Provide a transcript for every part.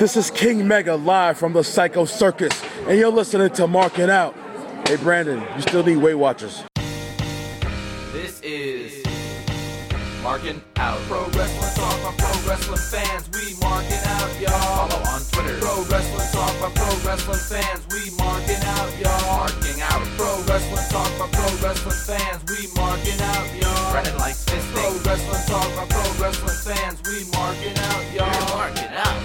This is King Mega live from the Psycho Circus, and you're listening to Markin' Out. Hey, Brandon, you still need Weight Watchers. This is Markin' Out. Pro Wrestling Talk by Pro Wrestling Fans, we Markin' Out, y'all. Follow on Twitter. Pro Wrestling Talk by Pro Wrestling Fans, we Markin' Out, y'all. Markin' Out. Pro Wrestling Talk by Pro Wrestling Fans, we Markin' Out, y'all. Running like this thing. Pro Wrestling Talk by Pro Wrestling Fans, we Markin' Out, y'all. We're Markin' Out.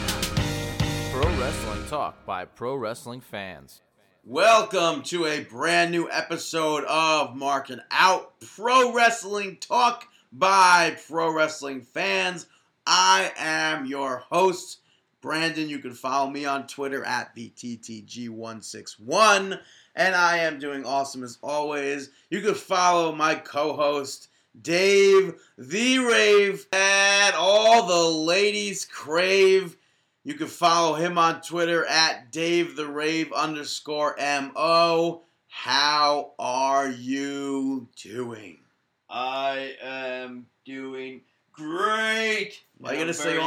Pro Wrestling Talk by Pro Wrestling Fans. Welcome to a brand new episode of Markin' Out, Pro Wrestling Talk by Pro Wrestling Fans. I am your host, Brandon. You can follow me on Twitter at BTTG161, and I am doing awesome as always. You can follow my co-host, Dave the Rave, at All the Ladies Crave. You can follow him on Twitter at DaveTheRave_MO. How are you doing? I am doing great. Why are you gonna say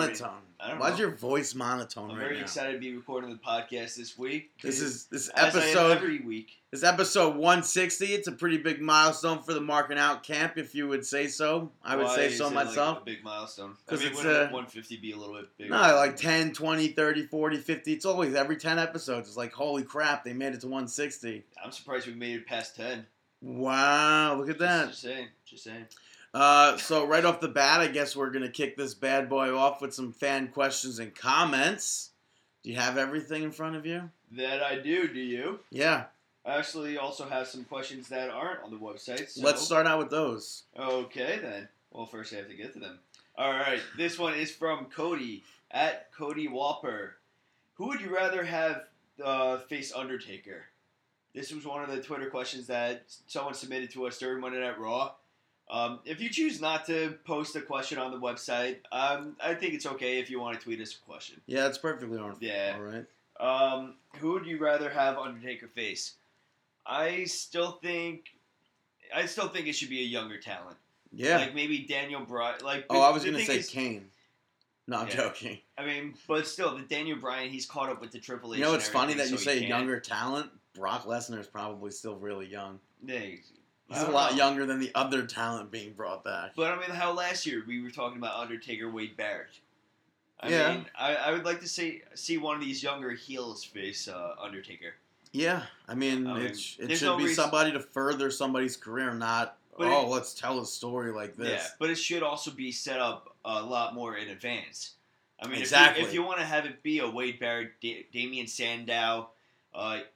monotone? Why's your voice monotone right now? I'm very excited to be recording the podcast this week. This is episode every week. This episode 160. It's a pretty big milestone for the Markin' Out camp, if you would say so. I would say so myself. Like a big milestone. Because I mean, wouldn't 150 be a little bit bigger? No, like 10, 20, 30, 40, 50. It's always every 10 episodes. It's like, holy crap, they made it to 160. I'm surprised we made it past 10. Wow, look at that. Just saying. So right off the bat, I guess we're going to kick this bad boy off with some fan questions and comments. Do you have everything in front of you? That I do you? Yeah. I actually also have some questions that aren't on the website. So. Let's start out with those. Okay, then. Well, first I have to get to them. All right. This one is from Cody, at Cody Whopper. Who would you rather have face Undertaker? This was one of the Twitter questions that someone submitted to us during Monday Night Raw. If you choose not to post a question on the website, I think it's okay if you want to tweet us a question. Yeah, it's perfectly all right. Yeah. All right. Who would you rather have Undertaker face? I still think it should be a younger talent. Yeah. Like maybe Daniel Bryan. Like. Oh, I was going to say Kane. No, I'm joking. I mean, but still, the Daniel Bryan, he's caught up with the Triple H. You know, it's funny that you say younger talent. Brock Lesnar is probably still really young. Yeah, he's a lot younger than the other talent being brought back. But, I mean, how last year we were talking about Undertaker, Wade Barrett. I mean, I would like to see one of these younger heels face Undertaker. Yeah. I mean it should be somebody to further somebody's career, not, let's tell a story like this. Yeah, but it should also be set up a lot more in advance. I mean, exactly. if you want to have it be a Wade Barrett, Damian Sandow,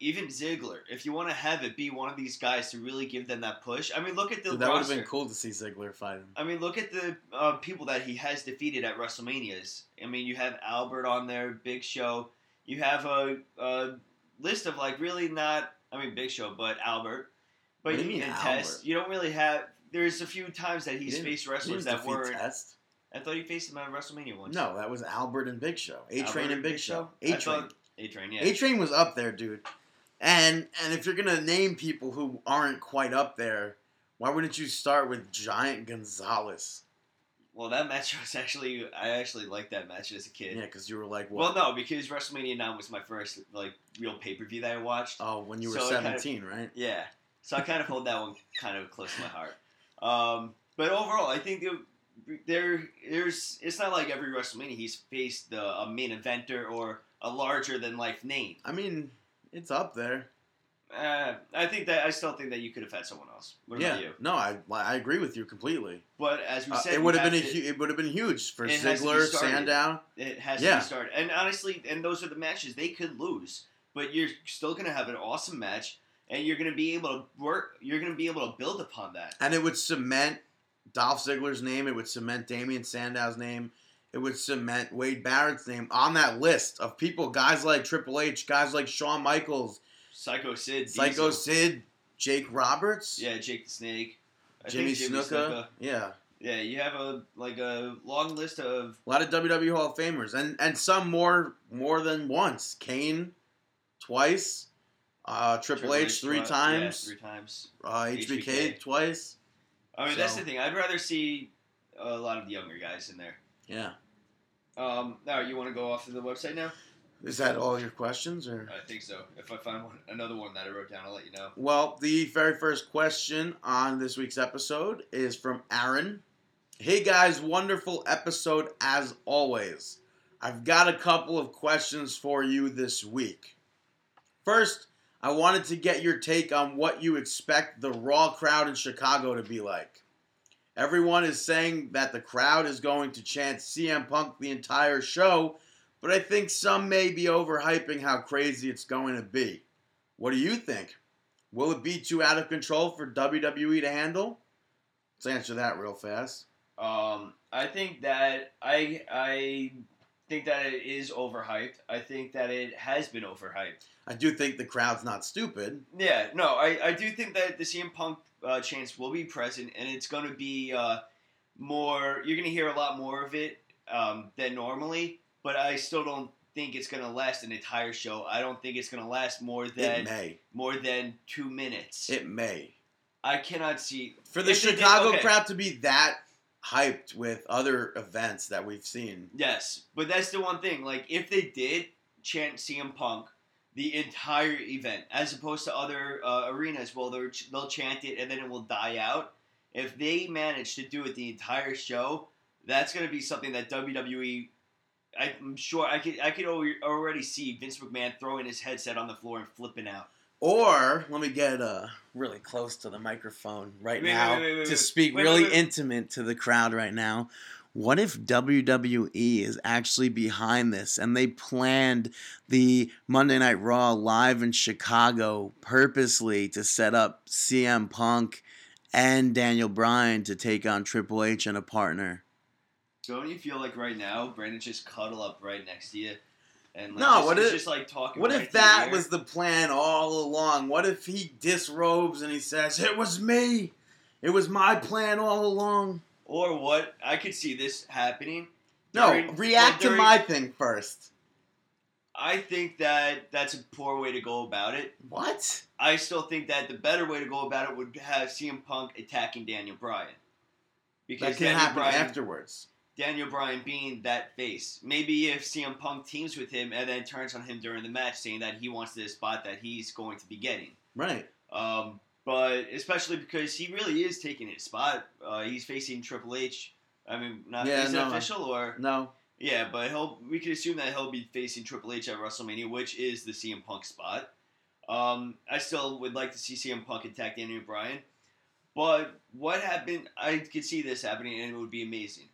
even Ziggler, if you want to have it be one of these guys to really give them that push. I mean, look at the roster. That would have been cool to see Ziggler fight him. I mean, look at the people that he has defeated at WrestleManias. I mean, you have Albert on there, Big Show. You have a list of, like, really not... I mean, Big Show, but Albert. But you mean Test. You don't really have... There's a few times that he's faced wrestlers that weren't... Test? I thought he faced him at WrestleMania once. No, that was Albert and Big Show. A-Train and Big Show. A-Train. A-Train, yeah. A-Train was up there, dude. And if you're going to name people who aren't quite up there, why wouldn't you start with Giant Gonzalez? Well, that match was actually... I actually liked that match as a kid. Yeah, because you were like, what? Well, no, because WrestleMania 9 was my first, like, real pay-per-view that I watched. Oh, when you were 17, kind of, right? Yeah. So I kind of hold that one kind of close to my heart. But overall, I think... It's not like every WrestleMania he's faced a main eventer or a larger-than-life name. I mean, it's up there. I still think that you could have had someone else. What about you? No, I agree with you completely. But as we said, it would have been huge for Ziggler, Sandow. It has to be started. And honestly, and those are the matches they could lose, but you're still going to have an awesome match, and you're going to be able to work. You're going to be able to build upon that, and it would cement Dolph Ziggler's name. It would cement Damian Sandow's name. It would cement Wade Barrett's name on that list of people. Guys like Triple H, guys like Shawn Michaels, Psycho Sid, Jake Roberts, yeah, Jake the Snake, Jimmy Snuka, yeah. You have a long list of a lot of WWE Hall of Famers, and some more than once. Kane, twice, Triple H three times, HBK twice. I mean, that's the thing. I'd rather see a lot of the younger guys in there. Yeah. All right, you want to go off to the website now? Is that all your questions? Or I think so. If I find another one that I wrote down, I'll let you know. Well, the very first question on this week's episode is from Aaron. Hey, guys, wonderful episode as always. I've got a couple of questions for you this week. First, I wanted to get your take on what you expect the Raw crowd in Chicago to be like. Everyone is saying that the crowd is going to chant CM Punk the entire show, but I think some may be overhyping how crazy it's going to be. What do you think? Will it be too out of control for WWE to handle? Let's answer that real fast. I think that I think that it is overhyped. I think that it has been overhyped. I do think the crowd's not stupid. Yeah, no, I do think that the CM Punk chants will be present, and it's going to be more, you're going to hear a lot more of it than normally, but I still don't think it's going to last an entire show. I don't think it's going to last more than 2 minutes. It may. I cannot see. For the Chicago crowd to be that hyped with other events that we've seen. Yes, but that's the one thing. Like, if they did chant CM Punk the entire event, as opposed to other arenas, well, they'll chant it and then it will die out. If they manage to do it the entire show, that's going to be something that WWE, I'm sure, I could already see Vince McMahon throwing his headset on the floor and flipping out. Or, let me get really close to the microphone to speak intimate to the crowd right now. What if WWE is actually behind this and they planned the Monday Night Raw live in Chicago purposely to set up CM Punk and Daniel Bryan to take on Triple H and a partner? Don't you feel like right now, Brandon, just cuddle up right next to you? And like, no, what if that was the plan all along? What if he disrobes and he says, it was me. It was my plan all along. Or what? I could see this happening. React to my thing first. I think that that's a poor way to go about it. What? I still think that the better way to go about it would have CM Punk attacking Daniel Bryan. Because that can happen afterwards. Daniel Bryan being that face. Maybe if CM Punk teams with him and then turns on him during the match saying that he wants this spot that he's going to be getting. Right. But especially because he really is taking his spot. He's facing Triple H. I mean, official or... No. Yeah, but we could assume that he'll be facing Triple H at WrestleMania, which is the CM Punk spot. I still would like to see CM Punk attack Daniel Bryan. But what happened... I could see this happening and it would be amazing.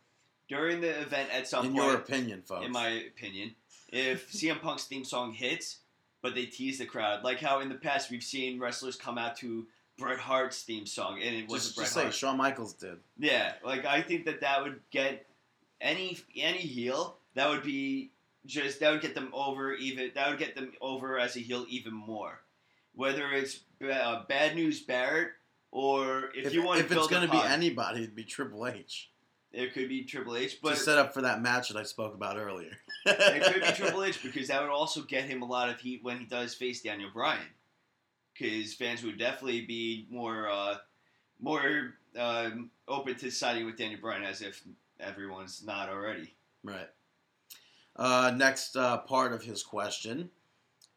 During the event at some point... In your opinion, folks. In my opinion. If CM Punk's theme song hits, but they tease the crowd. Like how in the past we've seen wrestlers come out to Bret Hart's theme song, and it wasn't Bret Hart. Just like Shawn Michaels did. Yeah. Like, I think that would get any heel. That would get them over even... That would get them over as a heel even more. Whether it's Bad News Barrett, or if you want to build a pod. If it's going to be anybody, it'd be Triple H. It could be Triple H, but... To set up for that match that I spoke about earlier. It could be Triple H, because that would also get him a lot of heat when he does face Daniel Bryan. Because fans would definitely be more open to siding with Daniel Bryan, as if everyone's not already. Right. Next part of his question.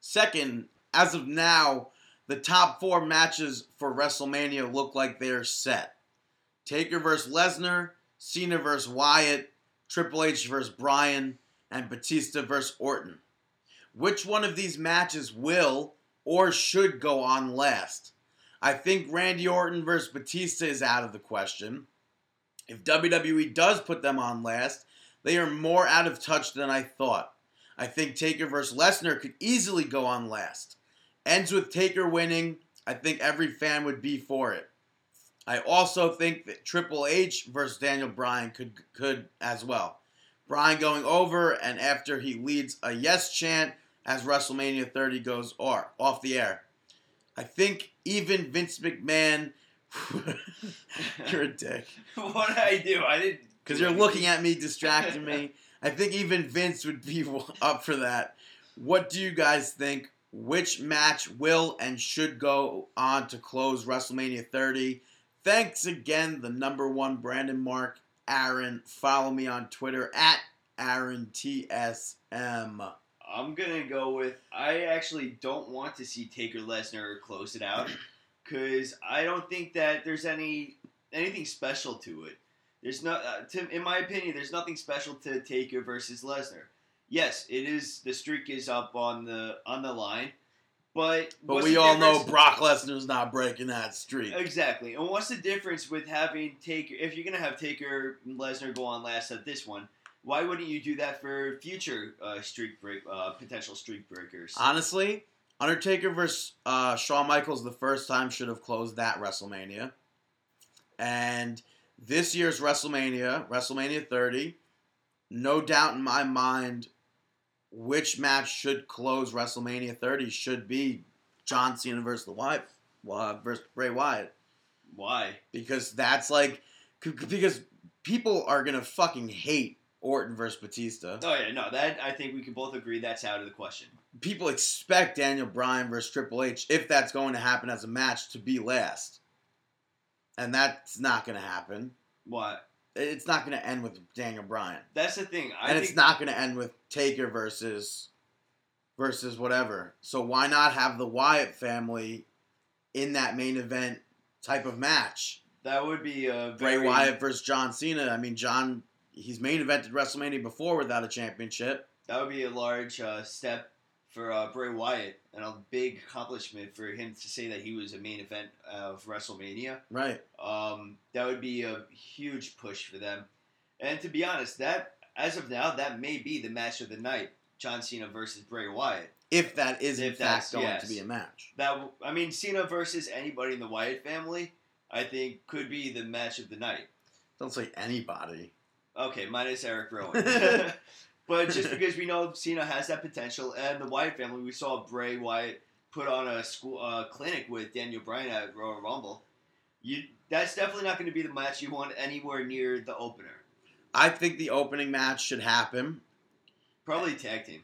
Second, as of now, the top four matches for WrestleMania look like they're set. Taker vs. Lesnar, Cena vs. Wyatt, Triple H vs. Bryan, and Batista vs. Orton. Which one of these matches will or should go on last? I think Randy Orton vs. Batista is out of the question. If WWE does put them on last, they are more out of touch than I thought. I think Taker vs. Lesnar could easily go on last. Ends with Taker winning. I think every fan would be for it. I also think that Triple H versus Daniel Bryan could as well. Bryan going over, and after he leads a yes chant as WrestleMania 30 goes off the air. I think even Vince McMahon... You're a dick. What did I do? I didn't... Because you're looking at me, distracting me. I think even Vince would be up for that. What do you guys think? Which match will and should go on to close WrestleMania 30? Thanks again, the number one Brandon Mark, Aaron. Follow me on Twitter at Aaron TSM. I'm going to go with, I actually don't want to see Taker Lesnar close it out, because I don't think that there's anything special to it. There's no, in my opinion, there's nothing special to Taker versus Lesnar. Yes, it is, the streak is up on the line, but we all know Brock Lesnar's not breaking that streak. Exactly. And what's the difference with having Taker, if you're going to have Taker and Lesnar go on last at this one, why wouldn't you do that for future potential streak breakers? Honestly, Undertaker versus Shawn Michaels the first time should have closed that WrestleMania. And this year's WrestleMania 30, no doubt in my mind, which match should close WrestleMania 30 should be John Cena versus Bray Wyatt. Why? Because people are going to fucking hate Orton versus Batista. Oh, yeah, no, that I think we can both agree that's out of the question. People expect Daniel Bryan versus Triple H, if that's going to happen as a match, to be last. And that's not going to happen. What? It's not going to end with Daniel Bryan. That's the thing. I think it's not going to end with Taker versus whatever. So why not have the Wyatt family in that main event type of match? That would be a very... Bray Wyatt versus John Cena. I mean, John... He's main evented WrestleMania before without a championship. That would be a large step for Bray Wyatt and a big accomplishment for him to say that he was a main event of WrestleMania. Right. That would be a huge push for them. And to be honest, that as of now, that may be the match of the night, John Cena versus Bray Wyatt. If that is, in fact, going to be a match. Cena versus anybody in the Wyatt family, I think, could be the match of the night. Don't say anybody. Okay, minus Eric Rowan. But just because we know Cena has that potential, and the Wyatt family, we saw Bray Wyatt put on a school clinic with Daniel Bryan at Royal Rumble. That's definitely not going to be the match you want anywhere near the opener. I think the opening match should happen. Probably tag team.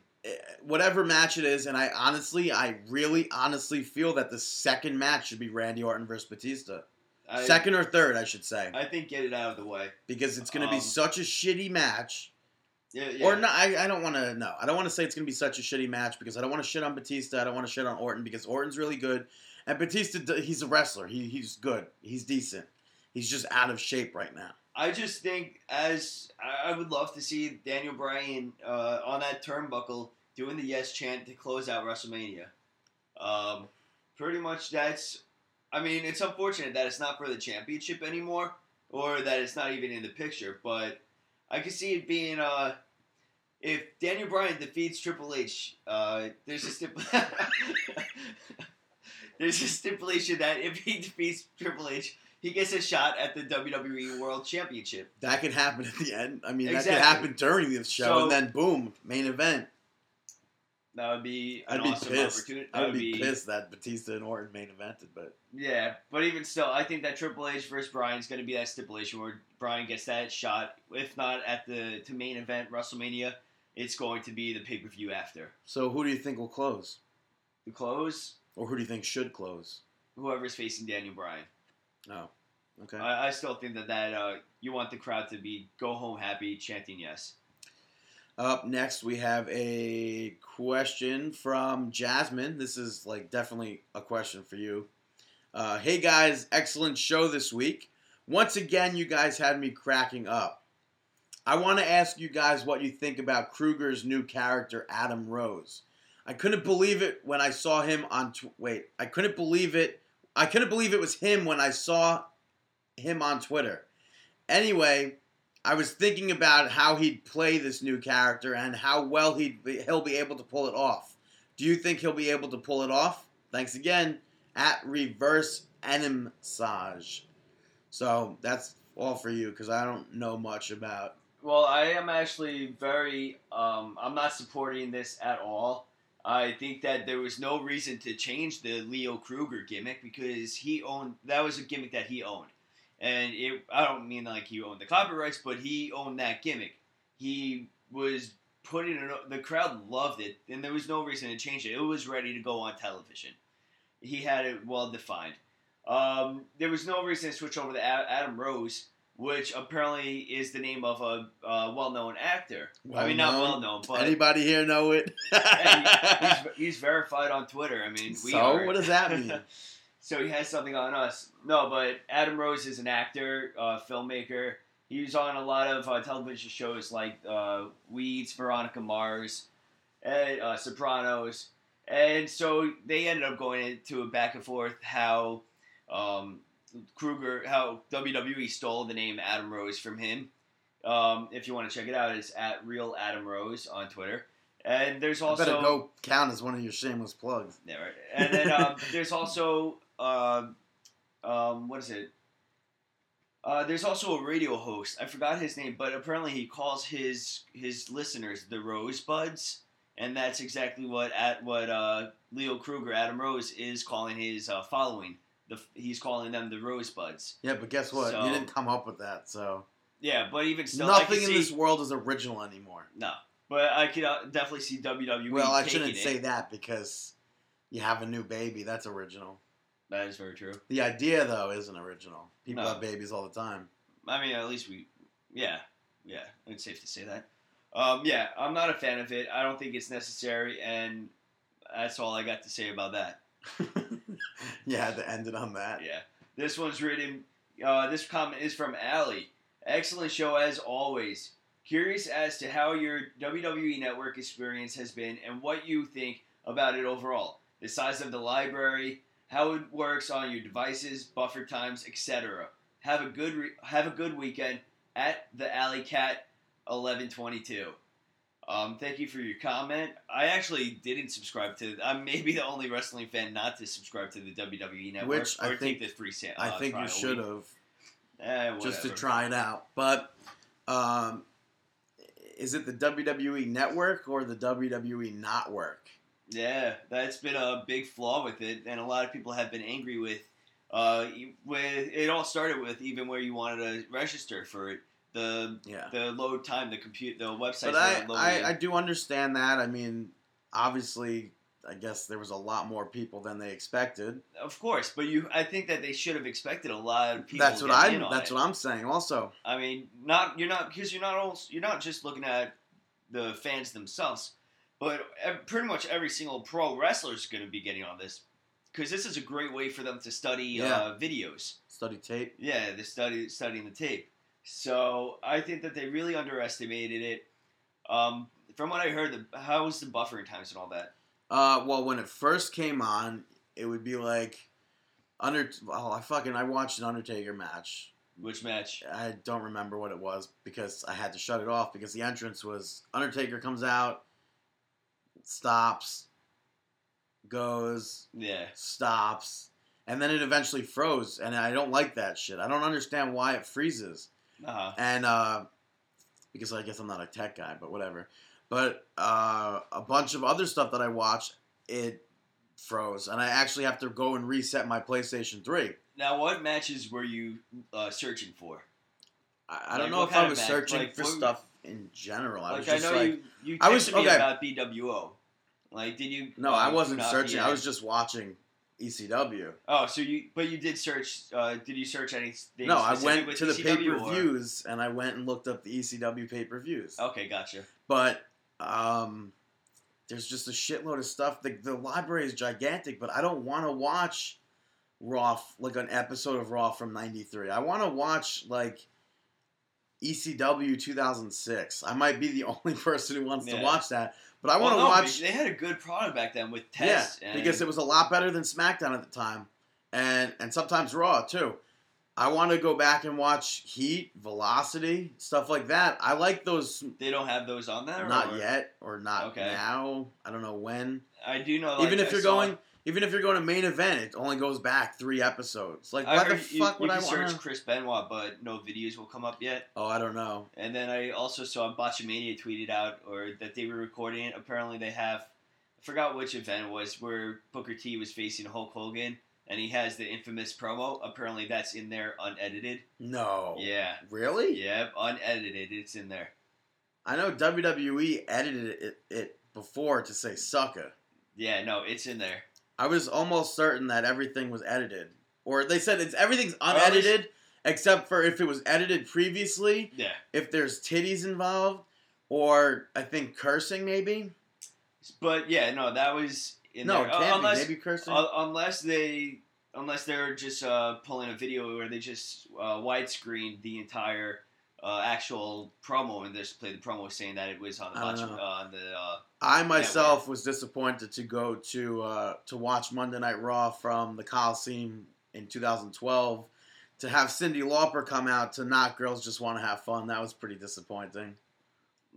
Whatever match it is, and I really honestly feel that the second match should be Randy Orton versus Batista. Second or third, I should say. I think get it out of the way. Because it's going to be such a shitty match. Yeah. Or not, I don't want to, no. I don't want to say it's going to be such a shitty match because I don't want to shit on Batista. I don't want to shit on Orton because Orton's really good. And Batista, he's a wrestler. He's good. He's decent. He's just out of shape right now. I just think I would love to see Daniel Bryan on that turnbuckle doing the yes chant to close out WrestleMania. Pretty much that's... I mean, it's unfortunate that it's not for the championship anymore, or that it's not even in the picture, but I could see it being, if Daniel Bryan defeats Triple H, there's a stipulation that if he defeats Triple H, he gets a shot at the WWE World Championship. That could happen at the end. I mean, exactly. That could happen during the show, so, and then boom, main event. That would be an awesome opportunity. I would be pissed that Batista and Orton main evented, but... Yeah, but even still, I think that Triple H versus Bryan is going to be that stipulation where Bryan gets that shot. If not at the main event WrestleMania, it's going to be the pay-per-view after. So who do you think will close? The close? Or who do you think should close? Whoever's facing Daniel Bryan. Oh, okay. I still think that you want the crowd to be go home happy, chanting yes. Up next, we have a question from Jasmine. This is definitely a question for you. Hey guys, excellent show this week. Once again, you guys had me cracking up. I want to ask you guys what you think about Kruger's new character, Adam Rose. I couldn't believe it when I saw him on... I couldn't believe it was him when I saw him on Twitter. Anyway... I was thinking about how he'd play this new character and how well he'll be able to pull it off. Do you think he'll be able to pull it off? Thanks again, @ReverseAnimSage. So that's all for you because I don't know much about... Well, I am actually very... I'm not supporting this at all. I think that there was no reason to change the Leo Kruger gimmick because that was a gimmick that he owned. And I don't mean he owned the copyrights, but he owned that gimmick. He was putting it up. The crowd loved it, and there was no reason to change it. It was ready to go on television. He had it well defined. There was no reason to switch over to Adam Rose which apparently is the name of a well-known actor. Not well-known, but... Anybody here know it? he's verified on Twitter. I mean, what does that mean? So he has something on us. No, but Adam Rose is an actor, filmmaker. He was on a lot of television shows like Weeds, Veronica Mars, and Sopranos. And so they ended up going into a back and forth how how WWE stole the name Adam Rose from him. If you want to check it out, it's at Real Adam Rose on Twitter. And there's also... I better go count as one of your shameless plugs. Yeah, right. And then there's also... there's also a radio host. I forgot his name, but apparently he calls his listeners the Rosebuds. And that's exactly what Leo Kruger, Adam Rose, is calling his following. He's calling them the Rosebuds. Yeah, but guess what? You didn't come up with that, so... Yeah, but even still... Nothing in this world is original anymore. No. But I could definitely see WWE Well, I shouldn't say that because you have a new baby. That's original. That is very true. The idea, though, isn't original. People have babies all the time. I mean, at least we... Yeah. Yeah. It's safe to say that. Yeah, I'm not a fan of it. I don't think it's necessary, and that's all I got to say about that. You had to end it on that. Yeah. This one's written... this comment is from Allie. Excellent show as always. Curious as to how your WWE Network experience has been and what you think about it overall. The size of the library, how it works on your devices, buffer times, etc. Have a good weekend at the Alley Cat 1122. Thank you for your comment. I actually didn't subscribe to... I'm maybe the only wrestling fan not to subscribe to the WWE Network. Which I think the free sample. I think you should have. Just to try it out. But is it the WWE Network or the WWE Not Work? Yeah, that's been a big flaw with it, and a lot of people have been angry with... it all started with even where you wanted to register for it. The load time, the website. But I do understand that. I mean, obviously, I guess there was a lot more people than they expected. Of course, but I think that they should have expected a lot of people. That's what I'm saying. Also, I mean, you're not just looking at the fans themselves, but pretty much every single pro wrestler is going to be getting on this. Because this is a great way for them to study videos, study tape. Yeah, they studying the tape. So I think that they really underestimated it. From what I heard, how was the buffering times and all that? Well, when it first came on, it would be like I watched an Undertaker match. Which match? I don't remember what it was because I had to shut it off because the entrance was Undertaker comes out, stops, goes, stops, and then it eventually froze. And I don't like that shit. I don't understand why it freezes. Uh-huh. And because I guess I'm not a tech guy, but whatever. But a bunch of other stuff that I watched, it froze, and I actually have to go and reset my PlayStation 3. Now, what matches were you searching for? I don't know if I was searching for stuff in general. You texted me about BWO. Like, did you? No, I wasn't searching. I was just watching ECW. Oh, so you did search, did you search anything? No, I went to the pay-per-views, and I went and looked up the ECW pay-per-views. Okay, gotcha. But, there's just a shitload of stuff. The library is gigantic, but I don't want to watch Raw, like an episode of Raw from 93. I want to watch, like, ECW 2006. I might be the only person who wants to watch that. But I want to watch... They had a good product back then with tests. Yeah, because it was a lot better than SmackDown at the time. And sometimes Raw, too. I want to go back and watch Heat, Velocity, stuff like that. I like those... They don't have those on there? Not yet, or not now. I don't know when. I do know... Even if you're going to Main Event, it only goes back 3 episodes. Like, why the fuck would I want to... You can search Chris Benoit, but no videos will come up yet. Oh, I don't know. And then I also saw Botchamania tweeted out that they were recording it. Apparently they have... I forgot which event it was where Booker T was facing Hulk Hogan, and he has the infamous promo. Apparently that's in there unedited. No. Yeah. Really? Yeah, unedited. It's in there. I know WWE edited it before to say sucker. Yeah, no, it's in there. I was almost certain that everything was edited. Or they said everything's unedited, Except for if it was edited previously. Yeah. If there's titties involved. Or, I think, cursing, maybe? But, yeah, no, that was... No, it can't be. Maybe cursing. Unless they're just pulling a video where they just widescreen the entire actual promo and just play the promo saying that it was on the watch. I myself network. Was disappointed to go to watch Monday Night Raw from the Coliseum in 2012 to have Cyndi Lauper come out to not Girls Just Want to Have Fun. That was pretty disappointing.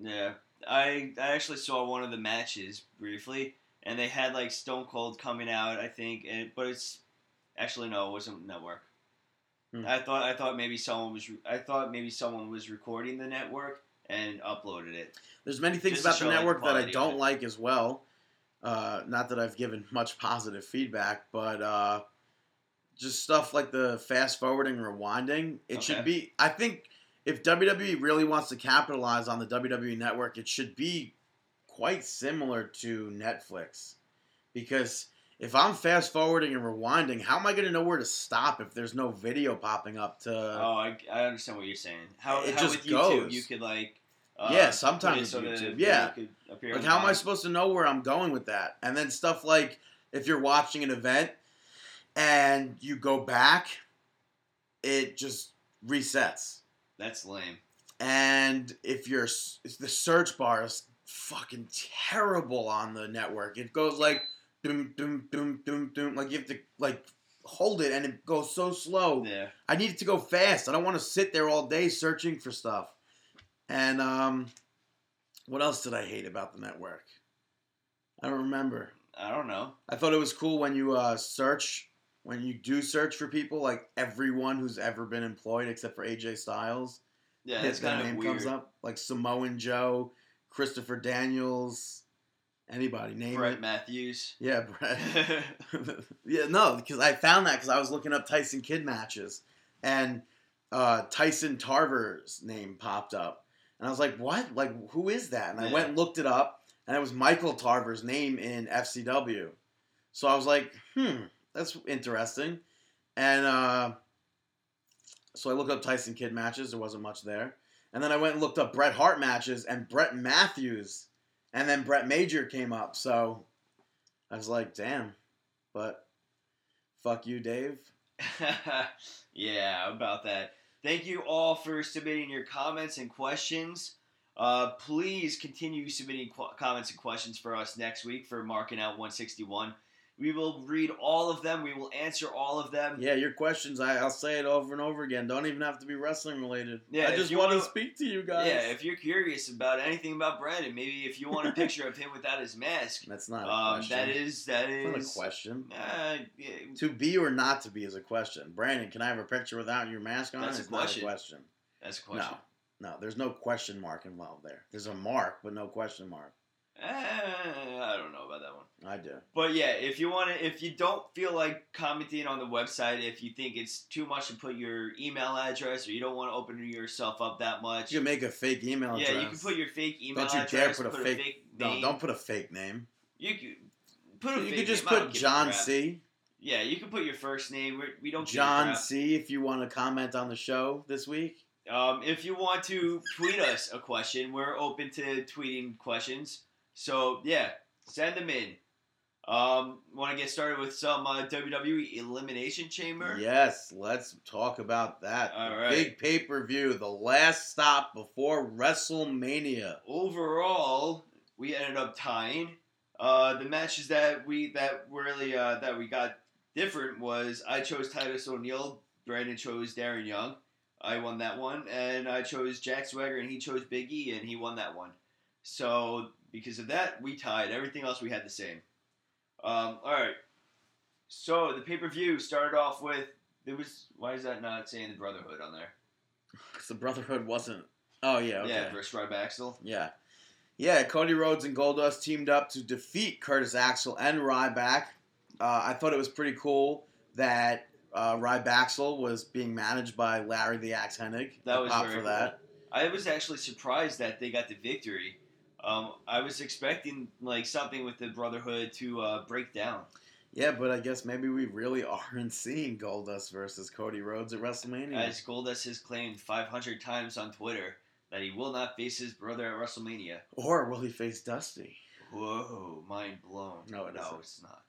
Yeah, I actually saw one of the matches briefly, and they had like Stone Cold coming out, I think, but it's actually no, it wasn't network. I thought maybe someone was recording the network and uploaded it. There's many things about the network that I don't like as well. Not that I've given much positive feedback, but just stuff like the fast forwarding, rewinding. It should be. I think. If WWE really wants to capitalize on the WWE Network, it should be quite similar to Netflix. Because if I'm fast-forwarding and rewinding, how am I going to know where to stop if there's no video popping up to... Oh, I understand what you're saying. How just with YouTube, goes. You could, like... yeah, sometimes with YouTube, yeah. Could appear like, how am I supposed to know where I'm going with that? And then stuff like, if you're watching an event and you go back, it just resets. That's lame. And if you're... The search bar is fucking terrible on the network. It goes like... Doom, doom, doom, doom, doom. Like, you have to, like, hold it, and it goes so slow. Yeah. I need it to go fast. I don't want to sit there all day searching for stuff. And, what else did I hate about the network? I don't remember. I don't know. I thought it was cool when you, search... When you do search for people, like everyone who's ever been employed except for AJ Styles, yeah, his name weird. Comes up. Like Samoan Joe, Christopher Daniels, anybody, name Brett it. Matthews. Yeah, Brett. Yeah, no, because I found that because I was looking up Tyson Kidd matches, and Tyson Tarver's name popped up, and I was like, "What? Like, who is that?" And I went and looked it up, and it was Michael Tarver's name in FCW. So I was like, That's interesting. And so I looked up Tyson Kidd matches. There wasn't much there. And then I went and looked up Bret Hart matches and Bret Matthews. And then Bret Major came up. So I was like, damn. But fuck you, Dave. Yeah, about that. Thank you all for submitting your comments and questions. Please continue submitting comments and questions for us next week for Markin' Out 161. We will read all of them. We will answer all of them. Yeah, your questions, I'll say it over and over again. Don't even have to be wrestling related. Yeah, I just want to speak to you guys. Yeah, if you're curious about anything about Brandon, maybe if you want a picture of him without his mask. That's not a question. That is not a question. Yeah. To be or not to be is a question. Brandon, can I have a picture without your mask on? That's not a question. That's a question. No, there's no question mark involved there. There's a mark, but no question mark. I don't know about that one. I do. But yeah, if you don't feel like commenting on the website, if you think it's too much to put your email address or you don't want to open yourself up that much. You can make a fake email address. Yeah, you can put your fake email address. Don't you dare put a fake name. No, don't put a fake name. You can put a fake name. You could just put John C. Yeah, you can put your first name. We don't John C if you want to comment on the show this week. If you want to tweet us a question, we're open to tweeting questions. So, yeah, send them in. Want to get started with some WWE Elimination Chamber? Yes, let's talk about that. All right. Big pay-per-view, the last stop before WrestleMania. Overall, we ended up tying. The matches that we got different was I chose Titus O'Neil, Brandon chose Darren Young. I won that one, and I chose Jack Swagger, and he chose Big E, and he won that one. So... Because of that, we tied. Everything else we had the same. All right. So, the pay-per-view started off with... Why is that not saying the Brotherhood on there? Because the Brotherhood wasn't... Oh, yeah, okay. Yeah, versus Ryback still. Yeah. Yeah, Cody Rhodes and Goldust teamed up to defeat Curtis Axel and Ryback. I thought it was pretty cool that Ryback was being managed by Larry the Axe Hennig. That was very cool. I was actually surprised that they got the victory. I was expecting like something with the Brotherhood to break down. Yeah, but I guess maybe we really aren't seeing Goldust versus Cody Rhodes at WrestleMania. As Goldust has claimed 500 times on Twitter that he will not face his brother at WrestleMania. Or will he face Dusty? Whoa, mind blown. No, it's not.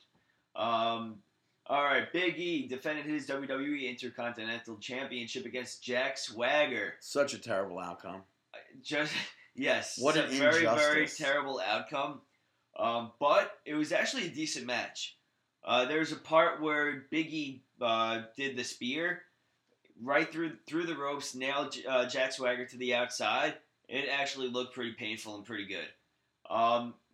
All right, Big E defended his WWE Intercontinental Championship against Jack Swagger. Such a terrible outcome. Yes. What an injustice. Very, very terrible outcome. But it was actually a decent match. There's a part where Big E did the spear right through the ropes, nailed Jack Swagger to the outside. It actually looked pretty painful and pretty good.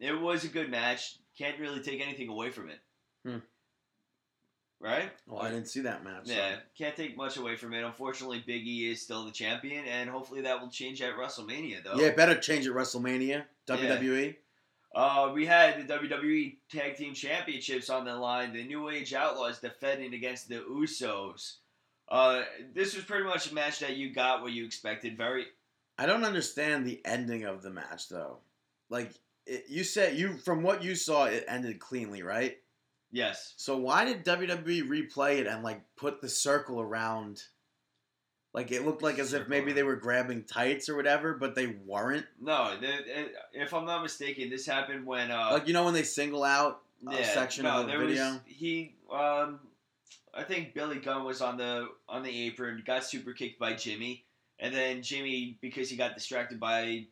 It was a good match. Can't really take anything away from it. Hmm. Right? Well, I didn't see that match. Yeah, so. Can't take much away from it. Unfortunately, Big E is still the champion, and hopefully that will change at WrestleMania, though. Yeah, better change at WrestleMania, WWE. Yeah. We had the WWE Tag Team Championships on the line. The New Age Outlaws defending against the Usos. This was pretty much a match that you got what you expected. I don't understand the ending of the match, though. Like, from what you saw, it ended cleanly, right? Yes. So why did WWE replay it and, like, put the circle around? Like, it looked like as if maybe they were grabbing tights or whatever, but they weren't. No, if I'm not mistaken, this happened when... when they single out a section of the video? I think Billy Gunn was on the apron, got super kicked by Jimmy, and then Jimmy, because he got distracted by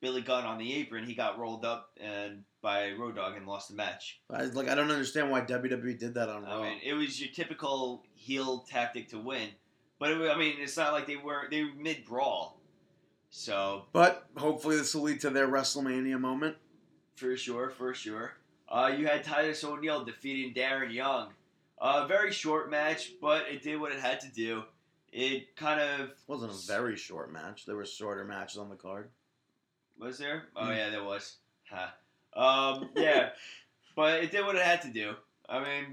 Billy Gunn on the apron, he got rolled up and by Road Dogg and lost the match. I don't understand why WWE did that on Raw. I mean, it was your typical heel tactic to win, but it's not like they were mid brawl. So, but hopefully this will lead to their WrestleMania moment. For sure. You had Titus O'Neil defeating Darren Young. Very short match, but it did what it had to do. It kind of wasn't a very short match. There were shorter matches on the card. Was there? Oh, yeah, there was. Ha. Yeah. But it did what it had to do. I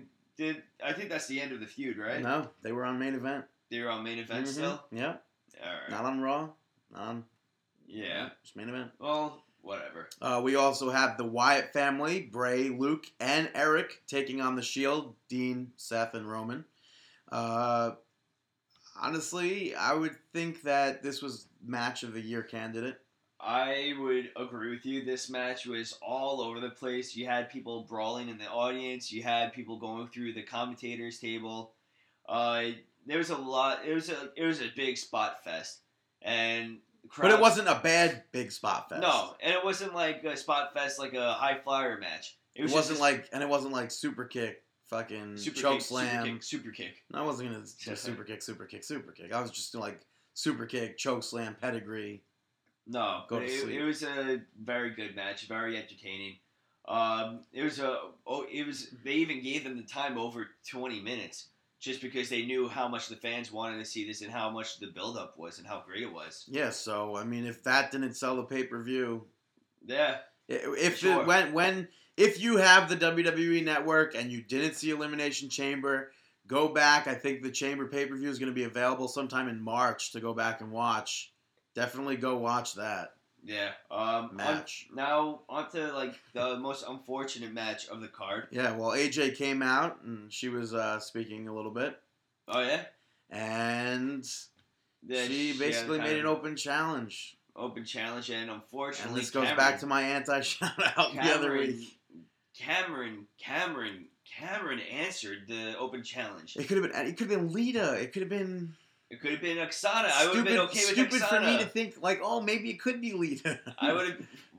think that's the end of the feud, right? No, they were on Main Event. They were on Main Event still? Yeah. All right. Not on Raw. Yeah. Just Main Event. Well, whatever. We also have the Wyatt family, Bray, Luke, and Eric, taking on The Shield, Dean, Seth, and Roman. Honestly, I would think that this was match of the year candidate. I would agree with you. This match was all over the place. You had people brawling in the audience. You had people going through the commentators' table. There was a lot. It was a big spot fest, but it wasn't a bad big spot fest. No, and it wasn't like a spot fest like a high flyer match. It wasn't like super kick. Fucking choke slam. Super kick. No, I wasn't going to do super kick. I was just doing like super kick, choke slam, pedigree. No, go to sleep. It was a very good match, very entertaining. They even gave them the time over 20 minutes just because they knew how much the fans wanted to see this and how much the build-up was and how great it was. Yeah, so, if that didn't sell the pay-per-view. Yeah. If you have the WWE Network and you didn't see Elimination Chamber, go back. I think the Chamber pay-per-view is going to be available sometime in March to go back and watch. Definitely go watch that. Yeah. Match. Now onto the most unfortunate match of the card. Yeah. Well, AJ came out and she was speaking a little bit. Oh yeah. And she basically made an open challenge. And unfortunately, and this goes back to my anti-shout-out the other week. Cameron answered the open challenge. It could have been Lita. It could have been Aksana. I would have been okay with Aksana. Stupid for me to think, maybe it could be Lita.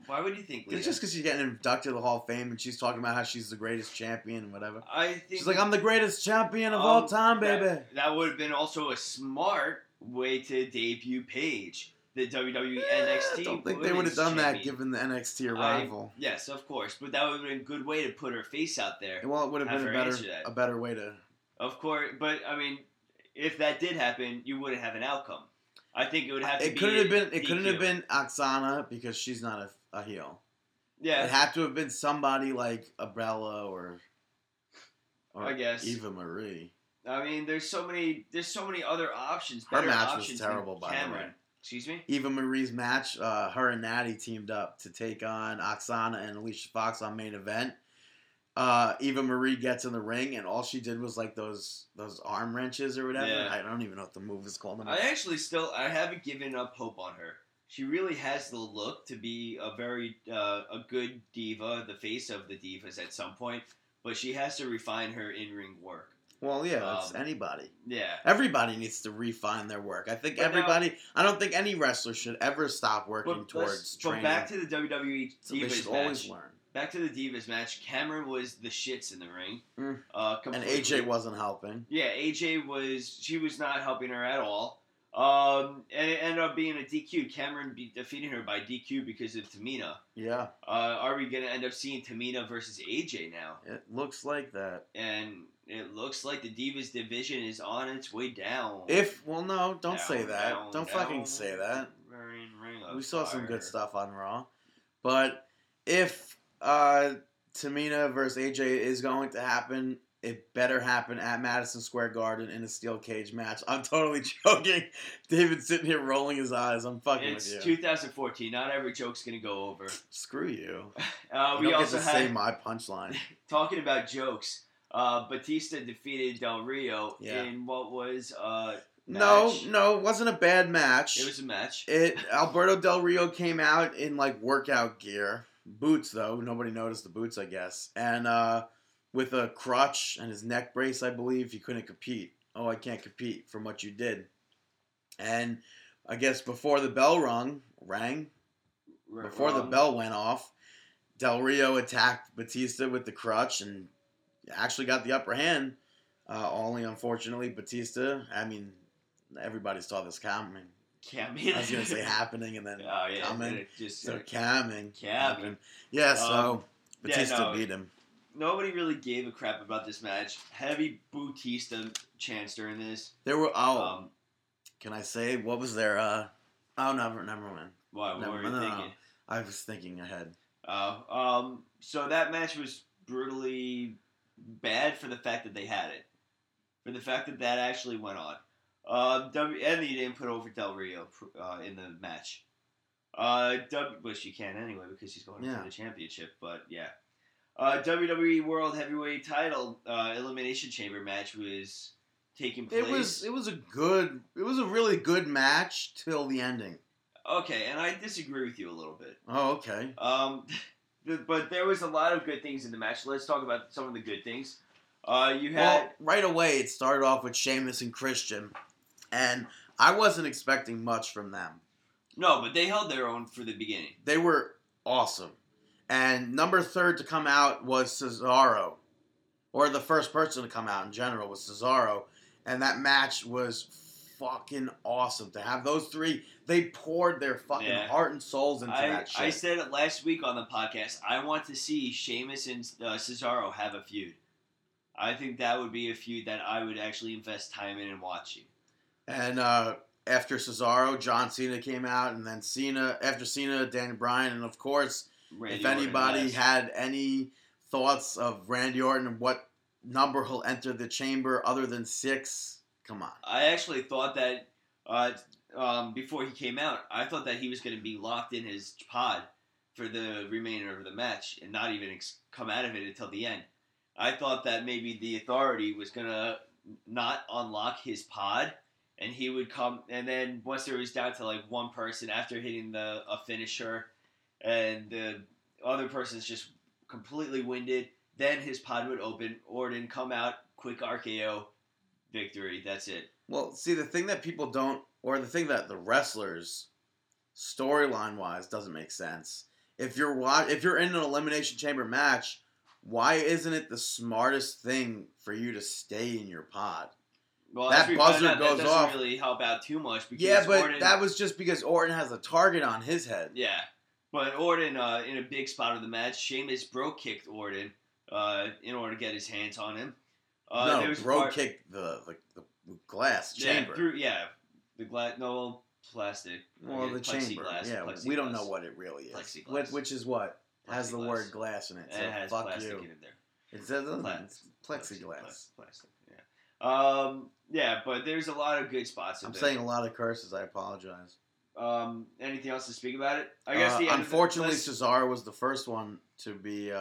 Why would you think Lita? It's just because she's getting inducted to the Hall of Fame and she's talking about how she's the greatest champion and whatever. She's like, I'm the greatest champion of all time, baby. That would have been also a smart way to debut Paige. The WWE NXT. I don't think they would have done that given the NXT arrival. Yes, of course, but that would have been a good way to put her face out there. Well, it would have been a better way to. Of course, but if that did happen, you wouldn't have an outcome. I think it would have to be. It couldn't have been Aksana because she's not a heel. Yeah, it had to have been somebody like Abrella or I guess Eva Marie. There's so many other options. Her match was terrible, by the way. Excuse me? Eva Marie's match, her and Natty teamed up to take on Aksana and Alicia Fox on Main Event. Eva Marie gets in the ring, and all she did was like those arm wrenches or whatever. Yeah. I don't even know what the move is called. I haven't given up hope on her. She really has the look to be a very a good diva, the face of the divas at some point, but she has to refine her in-ring work. Well, yeah, that's anybody. Yeah. Everybody needs to refine their work. I don't think any wrestler should ever stop working towards training. But back to the WWE Divas match. Back to the Divas match. Cameron was the shits in the ring. Mm. And AJ wasn't helping. Yeah, AJ was not helping her at all. And it ended up being a DQ. Cameron defeating her by DQ because of Tamina. Yeah. Are we going to end up seeing Tamina versus AJ now? It looks like that. And it looks like the Divas division is on its way down. Don't say that. We saw some good stuff on Raw. But if Tamina versus AJ is going to happen, it better happen at Madison Square Garden in a steel cage match. I'm totally joking. David's sitting here rolling his eyes. I'm fucking with you. It's 2014. Not every joke's going to go over. Screw you. Say my punchline. Talking about jokes, Batista defeated Del Rio in what was match. No, it wasn't a bad match. It was a match. Alberto Del Rio came out in, like, workout gear. Boots, though. Nobody noticed the boots, I guess. And, with a crutch and his neck brace, I believe, he couldn't compete. Oh, I can't compete from what you did. And I guess before the bell the bell went off, Del Rio attacked Batista with the crutch and actually got the upper hand. Only, unfortunately, Batista, I mean, everybody saw this coming. Camming. I was going to say happening and then coming. So camming. Camming. Yeah, so Batista beat him. Nobody really gave a crap about this match. Heavy Batista chants during this. There were can I say what was there? Never mind. What were you thinking? No. I was thinking ahead. So that match was brutally bad for the fact that they had it, for the fact that actually went on. And they didn't put over Del Rio in the match. Which you can anyway because he's going for the championship. But yeah. WWE World Heavyweight Title Elimination Chamber match was taking place. It was a really good match till the ending. Okay, and I disagree with you a little bit. Oh, okay. But there was a lot of good things in the match. Let's talk about some of the good things. Right away, it started off with Sheamus and Christian, and I wasn't expecting much from them. No, but they held their own for the beginning. They were awesome. And number 3 to come out was Cesaro. Or the first person to come out in general was Cesaro. And that match was fucking awesome. To have those 3, they poured their fucking heart and souls into that shit. I said it last week on the podcast. I want to see Sheamus and Cesaro have a feud. I think that would be a feud that I would actually invest time in and watching. And after Cesaro, John Cena came out. And then after Cena, Daniel Bryan. And of course... If anybody had any thoughts of Randy Orton and what number he'll enter the chamber other than 6, come on. I actually thought that before he came out, I thought that he was going to be locked in his pod for the remainder of the match and not even come out of it until the end. I thought that maybe the Authority was going to not unlock his pod and he would come. And then once there was down to like one person after hitting a finisher, and the other person's just completely winded, then his pod would open, Orton come out, quick RKO, victory, that's it. Well, see, the thing that people don't, or the thing that the wrestlers, storyline-wise, doesn't make sense. If you're in an Elimination Chamber match, why isn't it the smartest thing for you to stay in your pod? Well, that buzzer goes off. Doesn't really help out too much. Because that was just because Orton has a target on his head. Yeah. But Orton, in a big spot of the match, Sheamus bro-kicked Orton in order to get his hands on him. Bro-kicked the glass chamber. Plastic. Well, the chamber. We don't know what it really is. Plexiglass. Which is what? Plexiglass. Has the word glass in it. So it has plastic in there. It says plexiglass. Plastic, yeah. But there's a lot of good spots. I'm saying a lot of curses. I apologize. Anything else to speak about it? I guess unfortunately, Cesaro was the first one to be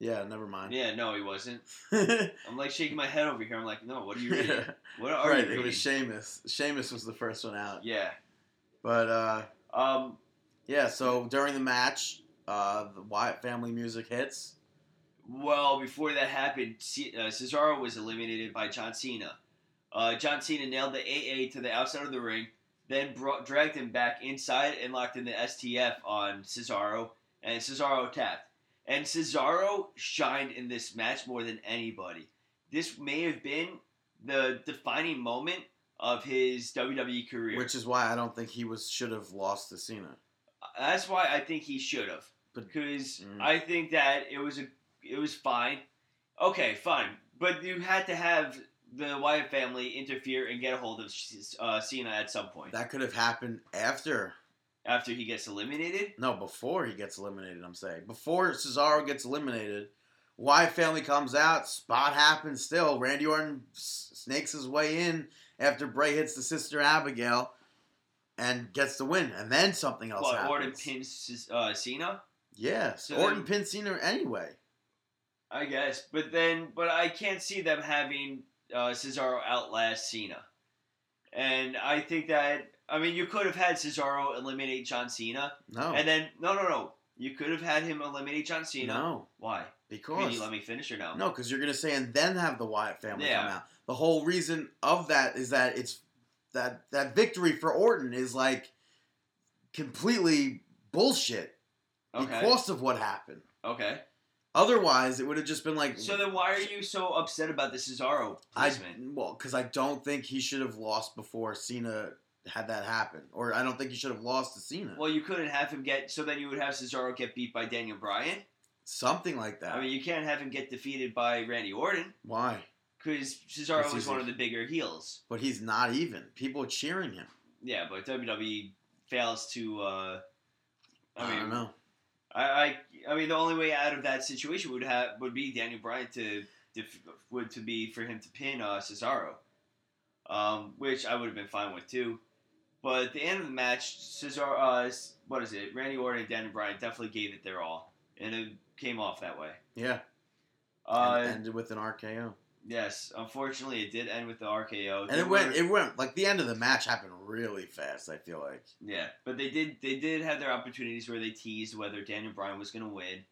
Yeah, never mind. Yeah, no, he wasn't. I'm like shaking my head over here. I'm like, no, what are you reading? Yeah. What are you reading? It was Sheamus. Sheamus was the first one out. Yeah. But, yeah, so during the match, the Wyatt family music hits. Well, before that happened, Cesaro was eliminated by John Cena. John Cena nailed the AA to the outside of the ring, then dragged him back inside and locked in the STF on Cesaro, and Cesaro tapped. And Cesaro shined in this match more than anybody. This may have been the defining moment of his WWE career. Which is why I don't think he should have lost to Cena. That's why I think he should have. Because I think that it was fine. Okay, fine. But you had to have the Wyatt family interfere and get a hold of Cena at some point. That could have happened after. After he gets eliminated? No, before he gets eliminated, I'm saying. Before Cesaro gets eliminated, Wyatt family comes out, spot happens still. Randy Orton snakes his way in after Bray hits the sister Abigail and gets the win. And then something else happens. Orton pins Cena? Yeah, so Orton pins Cena anyway. I guess. But I can't see them having Cesaro outlast Cena. And I think that... I mean, you could have had Cesaro eliminate John Cena. No. And then, no. You could have had him eliminate John Cena. No. Why? Because. Can you let me finish or no? No, because you're going to say and then have the Wyatt family come out. The whole reason of that is that it's that victory for Orton is like completely bullshit because of what happened. Okay. Otherwise, it would have just been like... So then why are you so upset about the Cesaro placement? Well, because I don't think he should have lost before Cena... had that happen. Or I don't think you should have lost to Cena. Well, you couldn't have him get... So then you would have Cesaro get beat by Daniel Bryan? Something like that. I mean, you can't have him get defeated by Randy Orton. Why? Because Cesaro is one of the bigger heels. But he's not even. People are cheering him. Yeah, but WWE fails to... I don't know. I mean, the only way out of that situation would be Daniel Bryan for him to pin Cesaro. Which I would have been fine with too. But at the end of the match, Randy Orton and Daniel Bryan definitely gave it their all. And it came off that way. Yeah. And ended with an RKO. Yes. Unfortunately, it did end with the RKO. And it went like the end of the match happened really fast, I feel like. Yeah. But they did have their opportunities where they teased whether Daniel Bryan was going to win.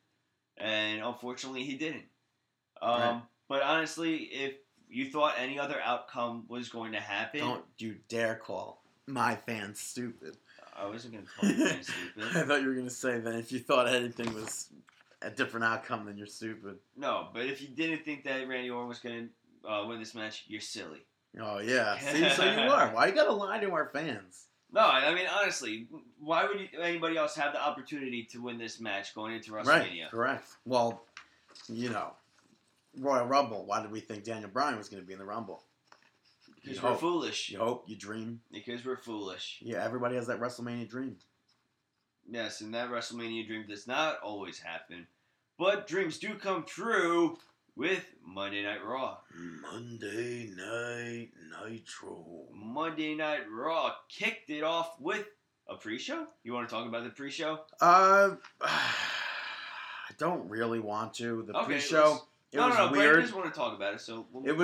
And unfortunately, he didn't. Right. But honestly, if you thought any other outcome was going to happen. Don't you dare call my fans stupid. I wasn't going to call my fans stupid. I thought you were going to say that if you thought anything was a different outcome, then you're stupid. No, but if you didn't think that Randy Orton was going to win this match, you're silly. Oh, yeah. See, so you are. Why you got to lie to our fans? No, I mean, honestly, why would anybody else have the opportunity to win this match going into WrestleMania? Right, correct. Well, you know. Royal Rumble. Why did we think Daniel Bryan was going to be in the Rumble? Because we're foolish. You hope. You dream. Because we're foolish. Yeah, everybody has that WrestleMania dream. Yes, and that WrestleMania dream does not always happen. But dreams do come true with Monday Night Raw. Monday Night Nitro. Monday Night Raw kicked it off with a pre-show? You want to talk about the pre-show? I don't really want to. The pre-show... It was weird. Brandon just want to talk about it, so... Weird. It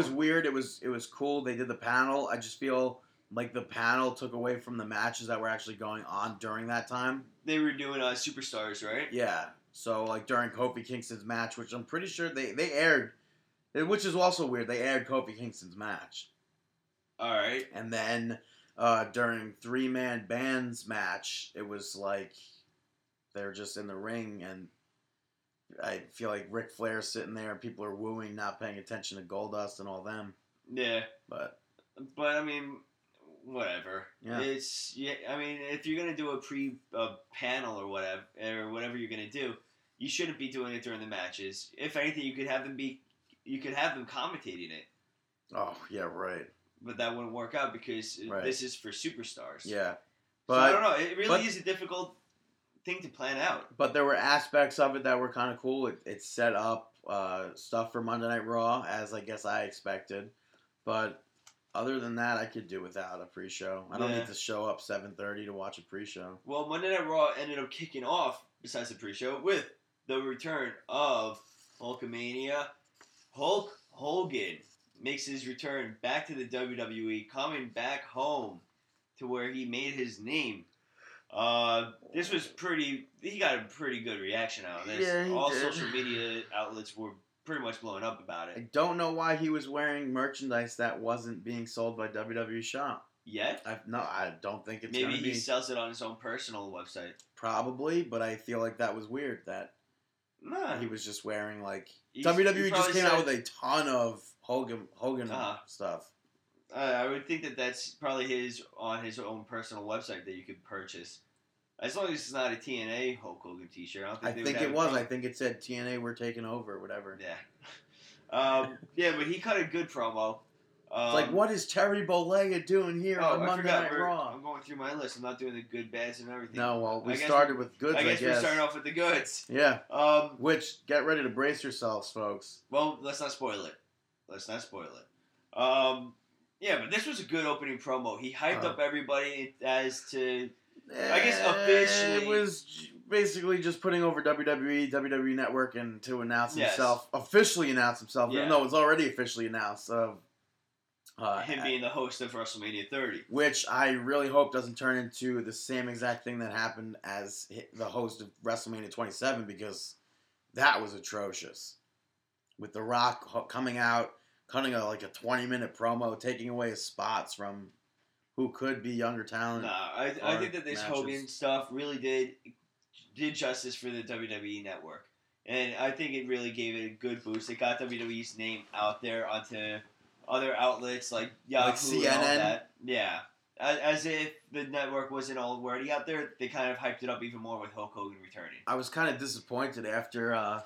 was cool. They did the panel. I just feel like the panel took away from the matches that were actually going on during that time. They were doing Superstars, right? Yeah. So, like, during Kofi Kingston's match, which I'm pretty sure they aired... Which is also weird. They aired Kofi Kingston's match. All right. And then during Three Man Band's match, it was like they were just in the ring and... I feel like Ric Flair's sitting there and people are wooing, not paying attention to Goldust and all them. Yeah. But I mean, whatever. Yeah. I mean, if you're going to do a panel or whatever you're going to do, you shouldn't be doing it during the matches. If anything, you could have them commentating it. Oh, yeah, right. But that wouldn't work out because this is for superstars. Yeah. But so I don't know. It really is a difficult thing to plan out. But there were aspects of it that were kind of cool. It set up stuff for Monday Night Raw, as I guess I expected. But other than that, I could do without a pre-show. I don't need to show up 7:30 to watch a pre-show. Well, Monday Night Raw ended up kicking off, besides the pre-show, with the return of Hulkamania, Hulk Hogan makes his return back to the WWE, coming back home to where he made his name. This was pretty... He got a pretty good reaction out of this. Yeah, he did. Social media outlets were pretty much blowing up about it. I don't know why he was wearing merchandise that wasn't being sold by WWE Shop. Yet? I don't think it's going to be. Maybe he sells it on his own personal website. Probably, but I feel like that was weird that he was just wearing, like... WWE just came out with a ton of Hogan stuff. I would think that that's probably his on his own personal website that you could purchase. As long as it's not a TNA Hulk Hogan t-shirt. I think it was. I think it said TNA we're taking over or whatever. Yeah. Yeah, but he cut a good promo. It's like, what is Terry Bollea doing here on Monday Night Raw? I'm going through my list. I'm not doing the good, bads, and everything. No, well, we started with goods, I guess. We started off with the goods. Yeah. Which, get ready to brace yourselves, folks. Well, let's not spoil it. Yeah, but this was a good opening promo. He hyped up everybody as to, I guess, officially. It was basically just putting over WWE, WWE Network, and to announce himself, officially announce himself, even though it's already officially announced. Him being the host of WrestleMania 30. Which I really hope doesn't turn into the same exact thing that happened as the host of WrestleMania 27, because that was atrocious. With The Rock coming out, cutting like a 20-minute promo, taking away his spots from who could be younger talent. I think that this Hogan stuff really did justice for the WWE Network. And I think it really gave it a good boost. It got WWE's name out there onto other outlets like Yahoo, like CNN. And all that. Yeah. As if the network wasn't already out there, they kind of hyped it up even more with Hulk Hogan returning. I was kind of disappointed after...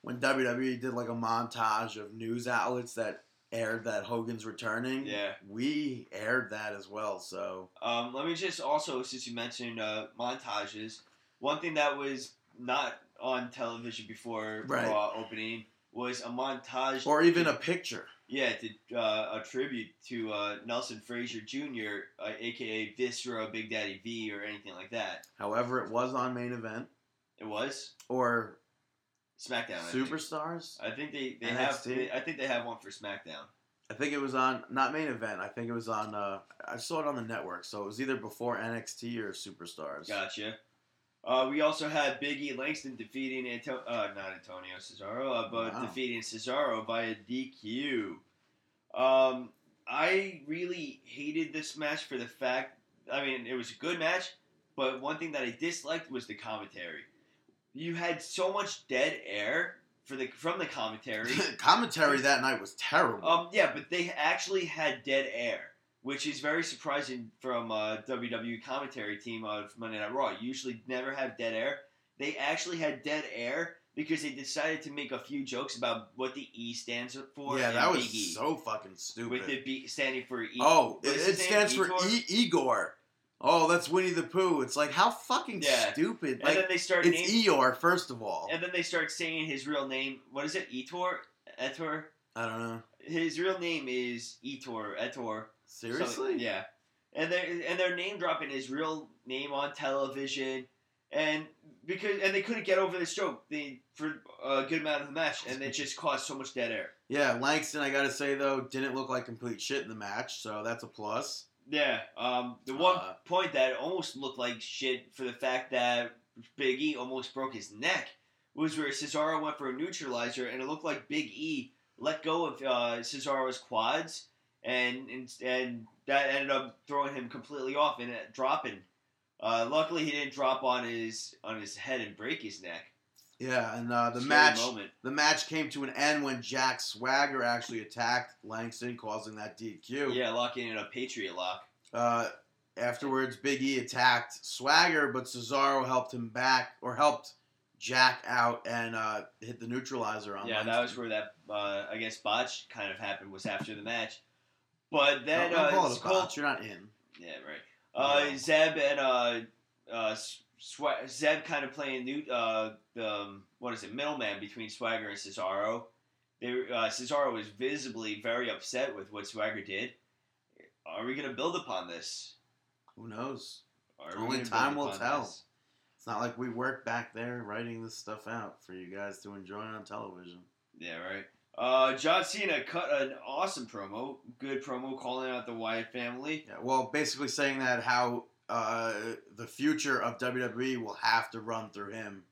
when WWE did like a montage of news outlets that aired that Hogan's returning, we aired that as well. So let me just also, since you mentioned montages, one thing that was not on television before Raw opening was a montage, or even a picture. Yeah, to a tribute to Nelson Frazier Jr., aka Viscera, Big Daddy V, or anything like that. However, it was on Main Event. It was, or SmackDown. Superstars? I think they have one for SmackDown. I think it was on, not Main Event, I think it was on, I saw it on the network, so it was either before NXT or Superstars. Gotcha. We also had Big E Langston defeating defeating Cesaro via DQ. I really hated this match for the fact, I mean, it was a good match, but one thing that I disliked was the commentary. You had so much dead air from the commentary. The commentary that night was terrible. Yeah, but they actually had dead air, which is very surprising from WWE commentary team of Monday Night Raw. You usually never have dead air. They actually had dead air because they decided to make a few jokes about what the E stands for. Yeah, that was Big E. So fucking stupid. With the B standing for E. Oh, it stands for Igor. Oh, that's Winnie the Pooh. It's like, how fucking stupid. Like, and then they start Eeyore, first of all. And then they start saying his real name. What is it? Etor? I don't know. His real name is Etor. Seriously? Something. Yeah. And they're name dropping his real name on television. And they couldn't get over this joke for a good amount of the match, and it just caused so much dead air. Yeah, Langston, I gotta say, though, didn't look like complete shit in the match, so that's a plus. Yeah, the one point that almost looked like shit for the fact that Big E almost broke his neck was where Cesaro went for a neutralizer, and it looked like Big E let go of Cesaro's quads, and that ended up throwing him completely off and dropping. Luckily, he didn't drop on his head and break his neck. Yeah, and the match came to an end when Jack Swagger actually attacked Langston, causing that DQ. Yeah, locking in a Patriot lock. Afterwards, Big E attacked Swagger, but Cesaro helped Jack out and hit the neutralizer on Langston. Yeah, that was where that, I guess, botch kind of happened, was after the match. But then... Don't call it a botch, you're not in. Yeah, right. Zeb and... Zeb kind of playing middleman between Swagger and Cesaro. Cesaro was visibly very upset with what Swagger did. Are we going to build upon this? Who knows? Only time will tell. It's not like we work back there writing this stuff out for you guys to enjoy on television. Yeah, right. John Cena cut an awesome promo, good promo, calling out the Wyatt family. Yeah, well, basically saying that how the future of WWE will have to run through him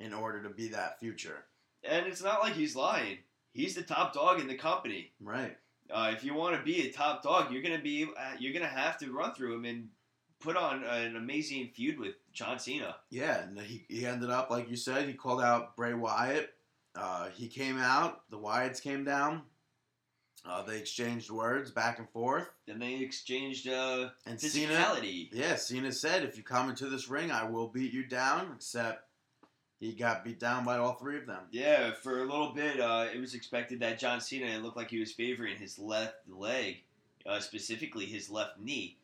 in order to be that future. And it's not like he's lying. He's the top dog in the company. Right. If you want to be a top dog, you're gonna have to run through him and put on an amazing feud with John Cena. Yeah, and he ended up, like you said, he called out Bray Wyatt. He came out. The Wyatts came down. They exchanged words back and forth. Then they exchanged and physicality. Cena said, if you come into this ring, I will beat you down, except he got beat down by all three of them. Yeah, for a little bit, it was expected that John Cena, it looked like he was favoring his left leg, specifically his left knee.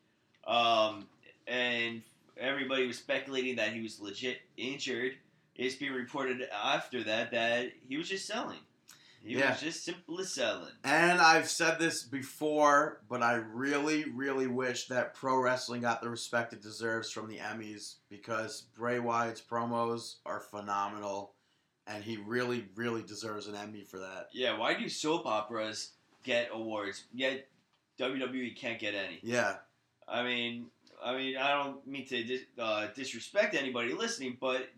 And everybody was speculating that he was legit injured. It's been reported after that he was just selling. He was just simply selling. And I've said this before, but I really, really wish that pro wrestling got the respect it deserves from the Emmys, because Bray Wyatt's promos are phenomenal, and he really, really deserves an Emmy for that. Yeah, why do soap operas get awards, yet WWE can't get any? Yeah. I mean, I don't mean to disrespect anybody listening, but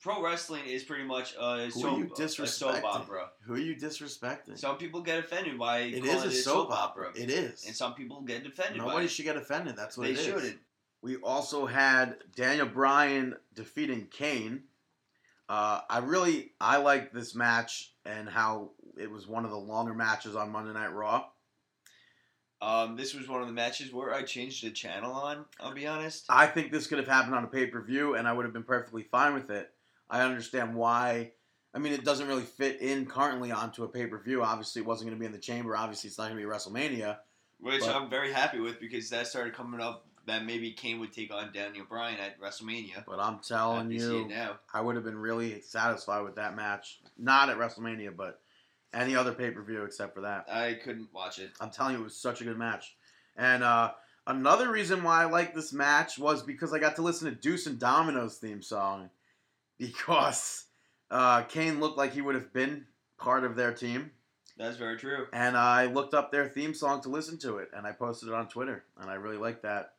pro wrestling is pretty much a soap opera. Who are you disrespecting? Some people get offended by it calling it a soap opera. It is. And some people get offended by it. Nobody should get offended. That's what it is. They shouldn't. We also had Daniel Bryan defeating Kane. I like this match and how it was one of the longer matches on Monday Night Raw. This was one of the matches where I changed the channel on, I'll be honest. I think this could have happened on a pay-per-view, and I would have been perfectly fine with it. I understand why. I mean, it doesn't really fit in currently onto a pay-per-view. Obviously, it wasn't going to be in the Chamber. Obviously, it's not going to be WrestleMania. Which I'm very happy with, because that started coming up that maybe Kane would take on Daniel Bryan at WrestleMania. But I'm telling you, I would have been really satisfied with that match. Not at WrestleMania, but any other pay-per-view except for that. I couldn't watch it. I'm telling you, it was such a good match. And another reason why I liked this match was because I got to listen to Deuce and Domino's theme song. Because Kane looked like he would have been part of their team. That's very true. And I looked up their theme song to listen to it, and I posted it on Twitter. And I really liked that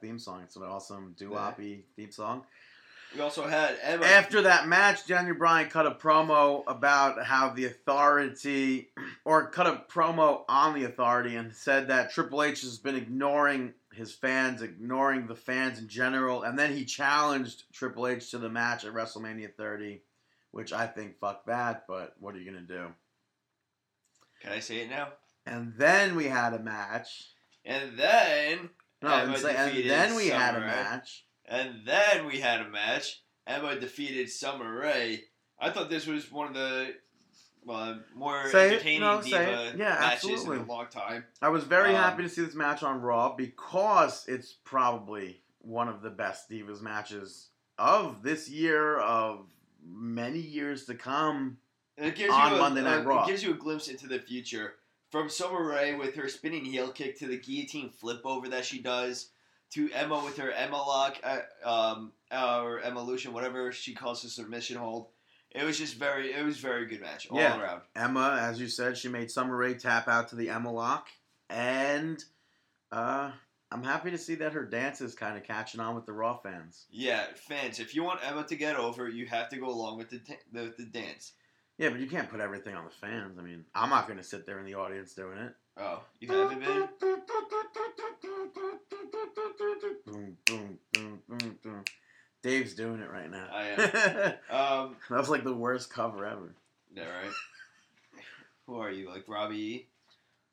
theme song. It's an awesome doo-wop-y theme song. We also had Emma. After that match, Daniel Bryan cut a promo about how the Authority, or cut a promo on the Authority, and said that Triple H has been ignoring his fans, ignoring the fans in general, and then he challenged Triple H to the match at WrestleMania 30, which I think, fuck that, but what are you going to do? Can I say it now? And then we had a match. And then we had a match. Emma defeated Summer Rae. I thought this was one of the more entertaining diva matches absolutely. In a long time. I was very happy to see this match on Raw, because it's probably one of the best divas matches of this year, of many years to come on Monday Night Raw. It gives you a glimpse into the future. From Summer Rae with her spinning heel kick to the guillotine flip over that she does, to Emma with her Emma lock, or Evolution, whatever she calls the submission hold. It was very good match all around. Emma, as you said, she made Summer Rae tap out to the Emma lock, and I'm happy to see that her dance is kind of catching on with the Raw fans. Yeah, fans, if you want Emma to get over, you have to go along with the dance. Yeah, but you can't put everything on the fans. I mean, I'm not going to sit there in the audience doing it. Oh, you haven't been? Boom, boom, boom, boom, boom. Dave's doing it right now. I am. That was like the worst cover ever. Yeah, right? Who are you, like Robbie E?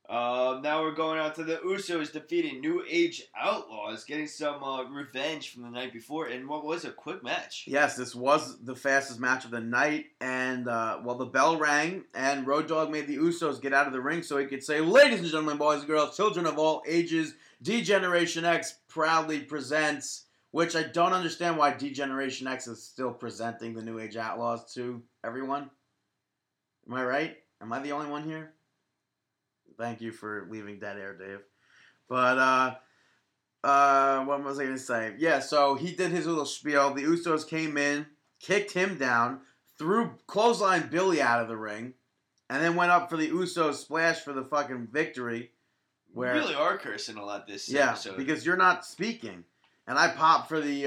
Now we're going out to the Usos defeating New Age Outlaws, getting some revenge from the night before, and what was a quick match. Yes, this was the fastest match of the night, and the bell rang, and Road Dogg made the Usos get out of the ring so he could say, "Ladies and gentlemen, boys and girls, children of all ages, D-Generation X proudly presents," which I don't understand why D-Generation X is still presenting the New Age Outlaws to everyone. Am I right? Am I the only one here? Thank you for leaving dead air, Dave. But What was I going to say? Yeah, so he did his little spiel. The Usos came in, kicked him down, threw clothesline Billy out of the ring, and then went up for the Usos splash for the fucking victory. Where, you really are cursing a lot this episode. Yeah, because you're not speaking. And I popped for the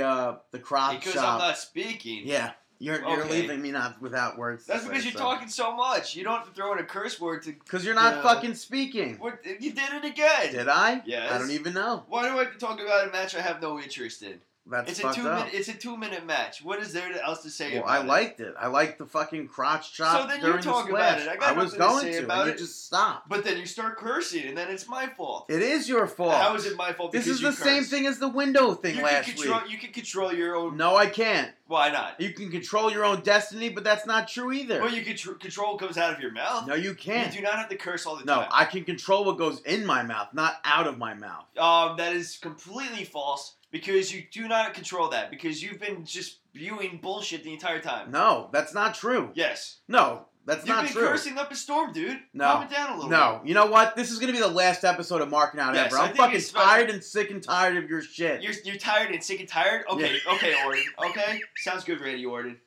crop shop. Because I'm not speaking. Yeah. You're leaving me not without words. That's because you're talking so much. You don't have to throw in a curse word to... Because you're not fucking speaking. What, you did it again. Did I? Yes. I don't even know. Why do I have to talk about a match I have no interest in? That's fucked up. It's a 2-minute match. What is there else to say about it? Well, I liked it. I liked the fucking crotch chop. So then you talk about it. I was going to, and you just stop. But then you start cursing, and then it's my fault. It is your fault. How is it my fault? This is the same thing as the window thing last week. You can control your own... No, I can't. Why not? You can control your own destiny, but that's not true either. Well, you can control comes out of your mouth. No, you can't. You do not have to curse all the time. No, I can control what goes in my mouth, not out of my mouth. That is completely false. Because you do not control that. Because you've been just spewing bullshit the entire time. No, that's not true. Yes. No, that's not true. You've been cursing up a storm, dude. No. Calm it down a little bit. No. You know what? This is going to be the last episode of Markin' Out ever. I'm fucking tired and sick and tired of your shit. You're tired and sick and tired? Okay, yeah. Okay, Orton. Okay? Sounds good, Randy Orton.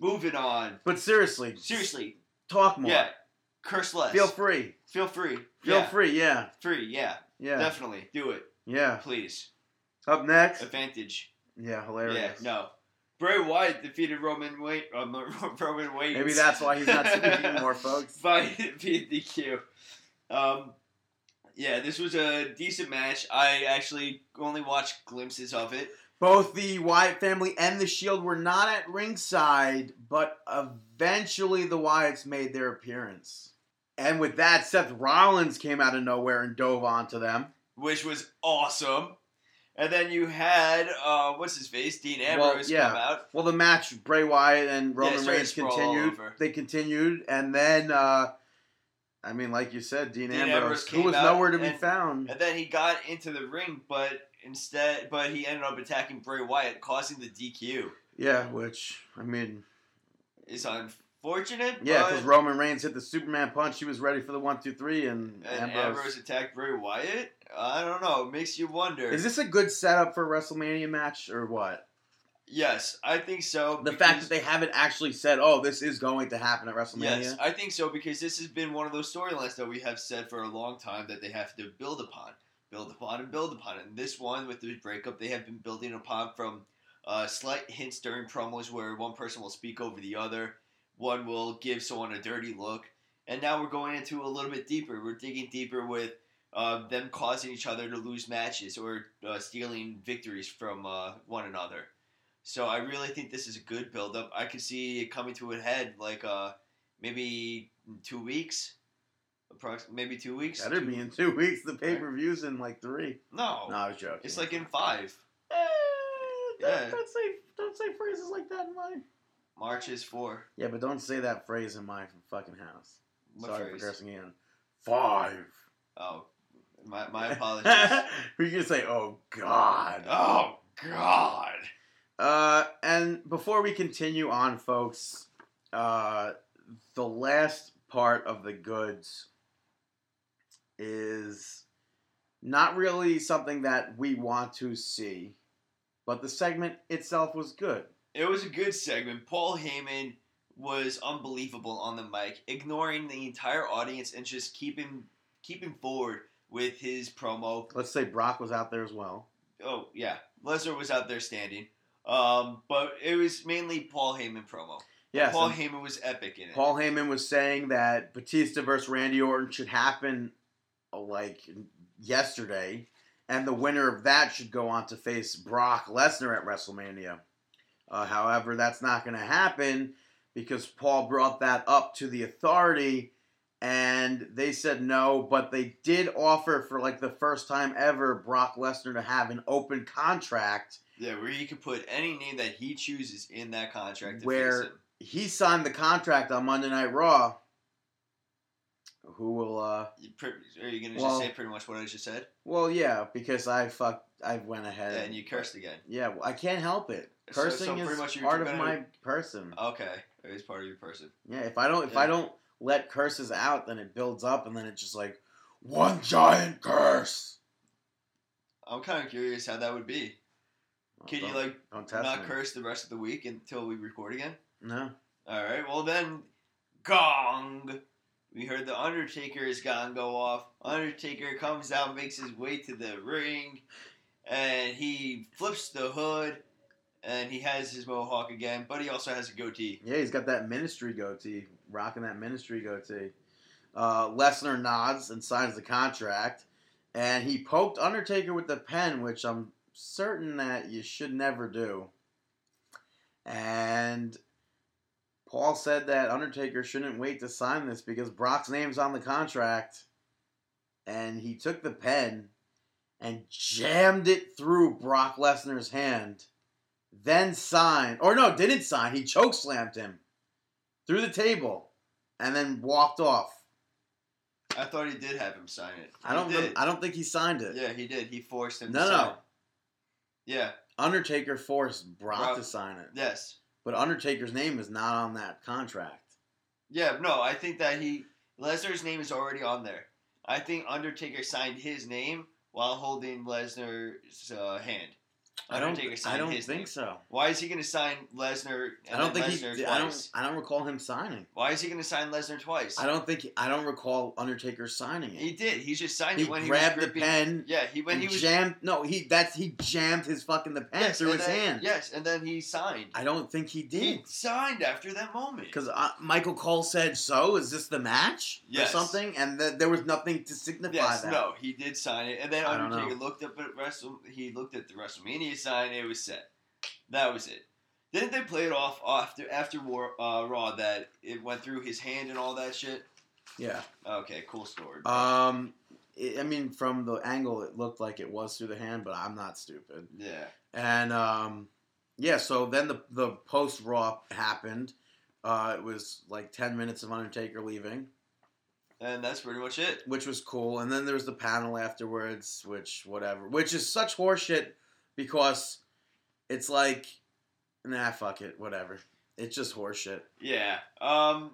Moving on. But seriously. Talk more. Yeah. Curse less. Feel free. Feel free, yeah. Free, yeah. Yeah. Definitely. Do it. Yeah. Please. Up next. Advantage. Yeah, hilarious. Yeah, no. Bray Wyatt defeated Roman Reigns. Maybe that's why he's not speaking anymore, folks. By DQ. Yeah, this was a decent match. I actually only watched glimpses of it. Both the Wyatt family and the Shield were not at ringside, but eventually the Wyatts made their appearance. And with that, Seth Rollins came out of nowhere and dove onto them. Which was awesome. And then you had, Dean Ambrose come out. Well, the match, Bray Wyatt and Roman Reigns continued. They continued, and then, like you said, Dean Ambrose came who was nowhere to be found. And then he got into the ring, but he ended up attacking Bray Wyatt, causing the DQ. Yeah, which, is unfortunate. Yeah, because Roman Reigns hit the Superman punch. He was ready for the 1-2-3, and Ambrose attacked Bray Wyatt. I don't know. It makes you wonder. Is this a good setup for a WrestleMania match or what? Yes, I think so. The fact that they haven't actually said, oh, this is going to happen at WrestleMania? Yes, I think so because this has been one of those storylines that we have said for a long time that they have to build upon. And this one, with the breakup, they have been building upon from slight hints during promos where one person will speak over the other, one will give someone a dirty look, and now we're going into a little bit deeper. We're digging deeper with... them causing each other to lose matches or stealing victories from one another. So I really think this is a good build-up. I could see it coming to a head like maybe 2 weeks. Maybe 2 weeks. That'd be in 2 weeks. The pay-per-view's in like 3. No. No, I was joking. It's like in 5. Don't say phrases like that in mine. March is 4. Yeah, but don't say that phrase in my fucking house. What Sorry phrase? For cursing again. 5. Oh. My apologies. We're going to say, oh, God. Oh, God. And before we continue on, folks, the last part of the goods is not really something that we want to see, but the segment itself was good. It was a good segment. Paul Heyman was unbelievable on the mic, ignoring the entire audience and just keeping forward with his promo. Let's say Brock was out there as well. Oh, yeah. Lesnar was out there standing. But it was mainly Paul Heyman promo. Yes. Paul Heyman was epic in it. Paul Heyman was saying that Batista versus Randy Orton should happen like yesterday, and the winner of that should go on to face Brock Lesnar at WrestleMania. However, that's not going to happen because Paul brought that up to the Authority. And they said no, but they did offer for, like, the first time ever Brock Lesnar to have an open contract. Yeah, where he could put any name that he chooses in that contract. Where he signed the contract on Monday Night Raw. Who will, Are you going to just say pretty much what I just said? Well, yeah, because I went ahead. Yeah, and you cursed again. Yeah, well, I can't help it. Cursing is part of my person. Okay, it is part of your person. Yeah, if I don't let curses out, then it builds up, and then it's just like, one giant curse. I'm kind of curious how that would be. Can you, like, not curse the rest of the week until we record again? No. All right. Well, then, gong. We heard the Undertaker's gong go off. Undertaker comes out, makes his way to the ring, and he flips the hood, and he has his mohawk again, but he also has a goatee. Yeah, he's got that ministry goatee, rocking that ministry goatee. Lesnar nods and signs the contract, and he poked Undertaker with the pen, which I'm certain that you should never do. And Paul said that Undertaker shouldn't wait to sign this because Brock's name's on the contract. And he took the pen and jammed it through Brock Lesnar's hand. Then signed. Or no, didn't sign. He chokeslammed him through the table and then walked off. I thought he did have him sign it. I don't think he signed it. Yeah, he did. He forced him to sign it. Yeah. Undertaker forced Brock to sign it. Yes. But Undertaker's name is not on that contract. Yeah, no, I think that Lesnar's name is already on there. I think Undertaker signed his name while holding Lesnar's hand. I don't think so. Why is he going to sign Lesnar? I don't recall him signing. Why is he going to sign Lesnar twice? I don't recall Undertaker signing it. He did. He just signed it when he grabbed the pen. Yeah, he jammed his fucking the pen through his hand. Yes, and then he signed. I don't think he did. He signed after that moment because Michael Cole said, "So is this the match?" Yes. Or something, and there was nothing to signify that. No, he did sign it, and then Undertaker looked at the WrestleMania sign, it was set. That was it. Didn't they play it off after Raw that it went through his hand and all that shit? Yeah. Okay, cool story. From the angle, it looked like it was through the hand, but I'm not stupid. Yeah. And, so then the post-Raw happened. It was like 10 minutes of Undertaker leaving. And that's pretty much it. Which was cool. And then there was the panel afterwards, which is such horseshit. Because it's like, nah, fuck it, whatever. It's just horseshit. Yeah.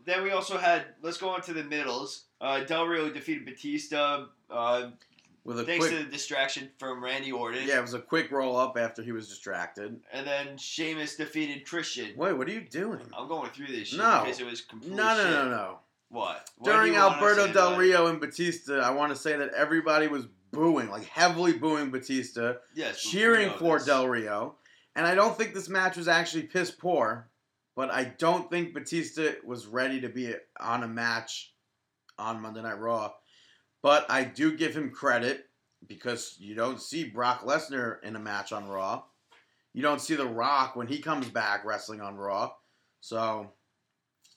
Then we also had, let's go on to the middles. Del Rio defeated Batista thanks to the distraction from Randy Orton. Yeah, it was a quick roll-up after he was distracted. And then Sheamus defeated Christian. Wait, what are you doing? I'm going through this shit because it was complete shit. No. What? During Alberto Del Rio and Batista, I want to say that everybody was booing, like heavily booing Batista, cheering for Del Rio. And I don't think this match was actually piss poor, but I don't think Batista was ready to be on a match on Monday Night Raw. But I do give him credit because you don't see Brock Lesnar in a match on Raw. You don't see The Rock when he comes back wrestling on Raw. So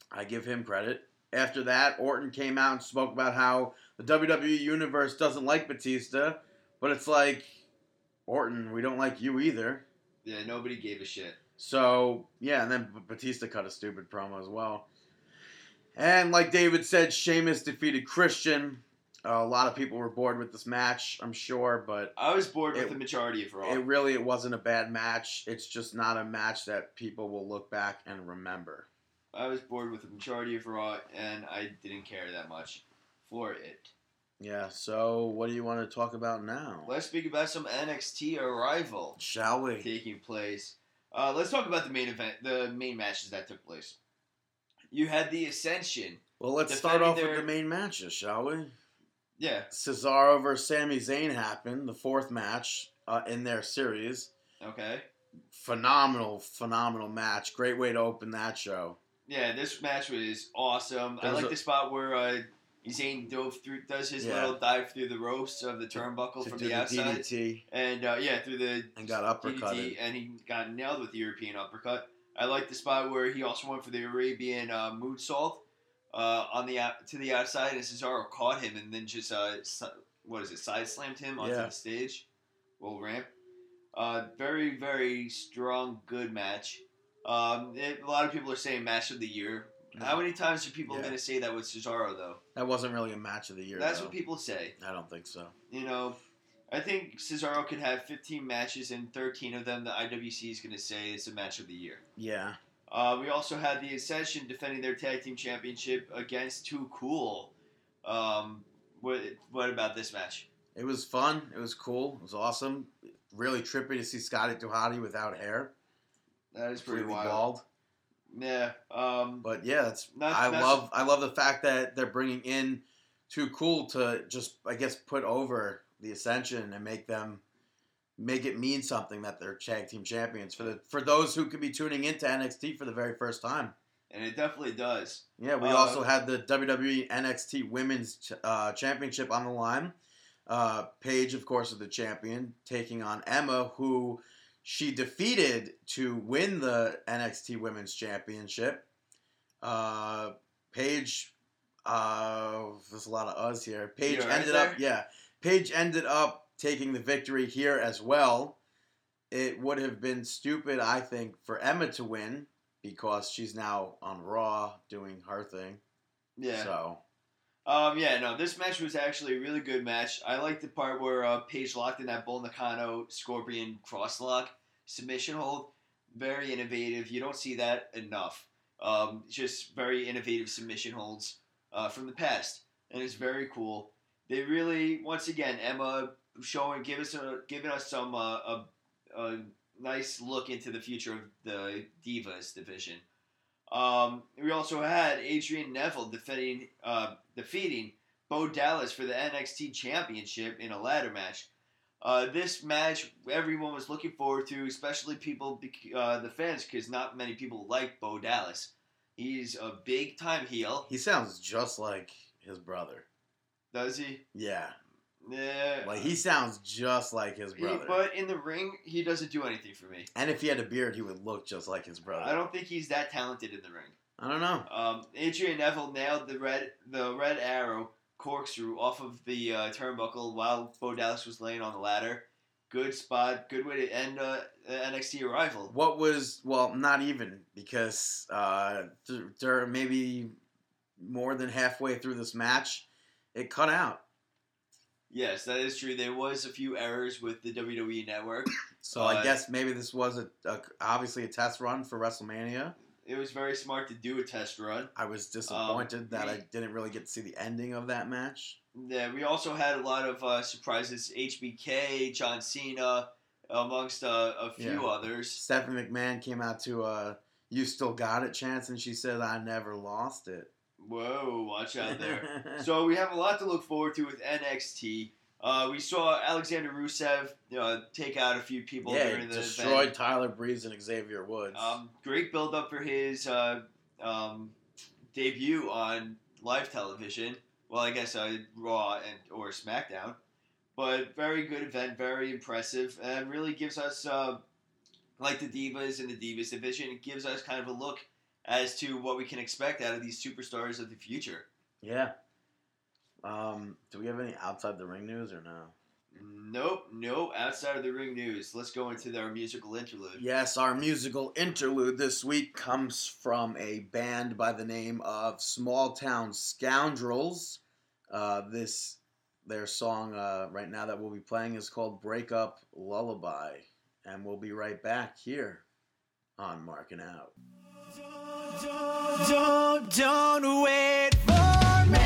I give him credit. After that, Orton came out and spoke about how the WWE Universe doesn't like Batista, but it's like, Orton, we don't like you either. Yeah, nobody gave a shit. So, yeah, and then Batista cut a stupid promo as well. And like David said, Sheamus defeated Christian. A lot of people were bored with this match, I'm sure, but I was bored with the majority of Raw. It wasn't a bad match. It's just not a match that people will look back and remember. I was bored with the majority of Raw, and I didn't care that much for it. Yeah, so what do you want to talk about now? Let's speak about some NXT arrival. Shall we? Taking place. Let's talk about the main event, the main matches that took place. You had the Ascension. Well, let's start off with the main matches, shall we? Yeah. Cesaro versus Sami Zayn happened, the fourth match in their series. Okay. Phenomenal match. Great way to open that show. Yeah, this match was awesome. I like the spot where Zayn does his little dive through the ropes of the turnbuckle from the outside. DDT. And, through the and got uppercutted. DDT, and he got nailed with the European uppercut. I like the spot where he also went for the Arabian moonsault to the outside, and Cesaro caught him and then just, side slammed him onto the stage. Little ramp. Very, very strong, good match. A lot of people are saying match of the year. No. How many times are people going to say that with Cesaro, though? That wasn't really a match of the year, That's what people say. I don't think so. You know, I think Cesaro could have 15 matches, and 13 of them the IWC is going to say it's a match of the year. Yeah. We also had the Ascension defending their tag team championship against Too Cool. What about this match? It was fun. It was cool. It was awesome. Really trippy to see Scotty Duhati without hair. That is pretty wild. Bald. Yeah. But yeah, I love the fact that they're bringing in Too Cool to just, I guess, put over the Ascension and make it mean something that they're tag team champions for those who could be tuning into NXT for the very first time. And it definitely does. Yeah, we also had the WWE NXT Women's Championship on the line. Paige, of course, is the champion, taking on Emma, who she defeated to win the NXT Women's Championship. There's a lot of us here. Paige ended up taking the victory here as well. It would have been stupid, I think, for Emma to win because she's now on Raw doing her thing. Yeah. So. This match was actually a really good match. I liked the part where Paige locked in that Bull Nakano Scorpion crosslock submission hold. Very innovative. You don't see that enough. Just very innovative submission holds from the past, and it's very cool. They really, once again, Emma giving us some a nice look into the future of the Divas division. We also had Adrian Neville defeating Bo Dallas for the NXT Championship in a ladder match. This match everyone was looking forward to, especially the fans, because not many people like Bo Dallas. He's a big-time heel. He sounds just like his brother. Does he? Yeah. Yeah. Like, he sounds just like his brother. But in the ring, he doesn't do anything for me. And if he had a beard, he would look just like his brother. I don't think he's that talented in the ring. I don't know. Adrian Neville nailed the red arrow corkscrew off of the turnbuckle while Bo Dallas was laying on the ladder. Good spot. Good way to end NXT arrival. What was... Well, not even, because maybe more than halfway through this match, it cut out. Yes, that is true. There was a few errors with the WWE Network. So I guess maybe this was obviously a test run for WrestleMania. It was very smart to do a test run. I was disappointed that I didn't really get to see the ending of that match. Yeah, we also had a lot of surprises. HBK, John Cena, amongst a few others. Stephanie McMahon came out to You Still Got It chants, and she said, I never lost it. Whoa, watch out there. So we have a lot to look forward to with NXT. We saw Alexander Rusev take out a few people during the destroyed event. Tyler Breeze and Xavier Woods. Great build-up for his debut on live television. Well, I guess Raw or SmackDown. But very good event, very impressive, and really gives us, like the Divas and the Divas division, it gives us kind of a look as to what we can expect out of these superstars of the future. Yeah. Do we have any outside the ring news or no? Nope, no outside of the ring news. Let's go into our musical interlude. Yes, our musical interlude this week comes from a band by the name of Small Town Scoundrels. Their song right now that we'll be playing is called Break Up Lullaby. And we'll be right back here on Markin' Out. Don't wait for me.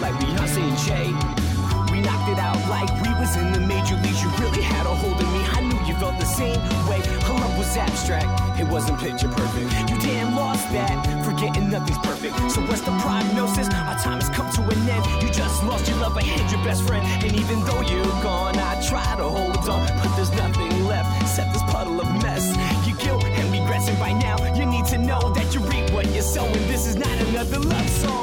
Like we hustle and Jay, we knocked it out like we was in the major leagues. You really had a hold of me. I knew you felt the same way. Her love was abstract, it wasn't picture perfect. You damn lost that, forgetting nothing's perfect. So what's the prognosis? Our time has come to an end. You just lost your love, I had your best friend. And even though you're gone, I try to hold on, but there's nothing left except this puddle of mess. Your guilt and regrets, and by now you need to know that you reap what you're sowing. This is not another love song.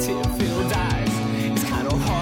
Tear-filled eyes, it's kind of hard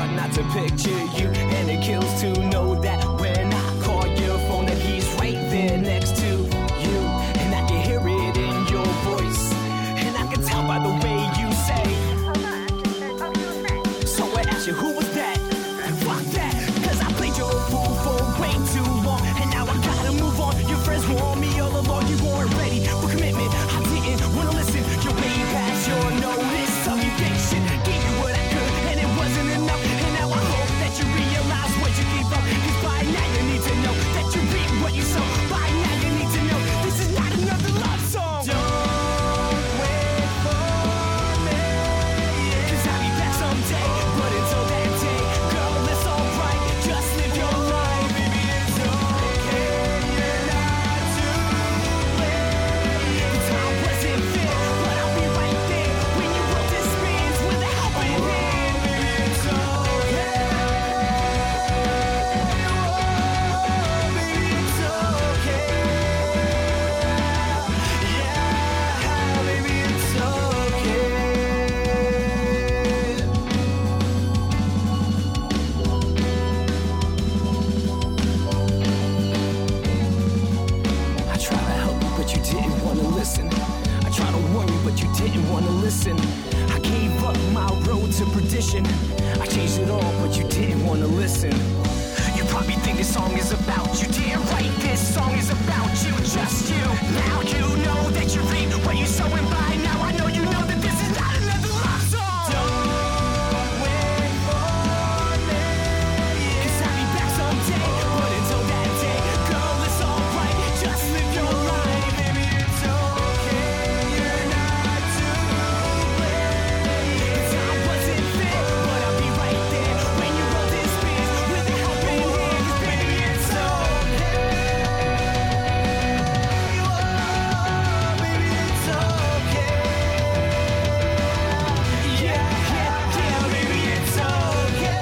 listen. I gave up my road to perdition. I changed it all, but you didn't want to listen. You probably think this song is about you. Didn't write this song is about you, just you. Now you know that you reap what you sow and buy. Now I know you know that this is not another love song. Don't wait for me, 'cause I'll be back someday. But until that day, girl, it's alright. Just live your life. Baby, it's okay. You're not to blame. 'Cause I wasn't fit, but I'll be right there when you roll this beat with a helping hand. 'Cause baby, it's okay. Oh, baby, it's okay. Yeah, yeah, yeah, baby, it's okay.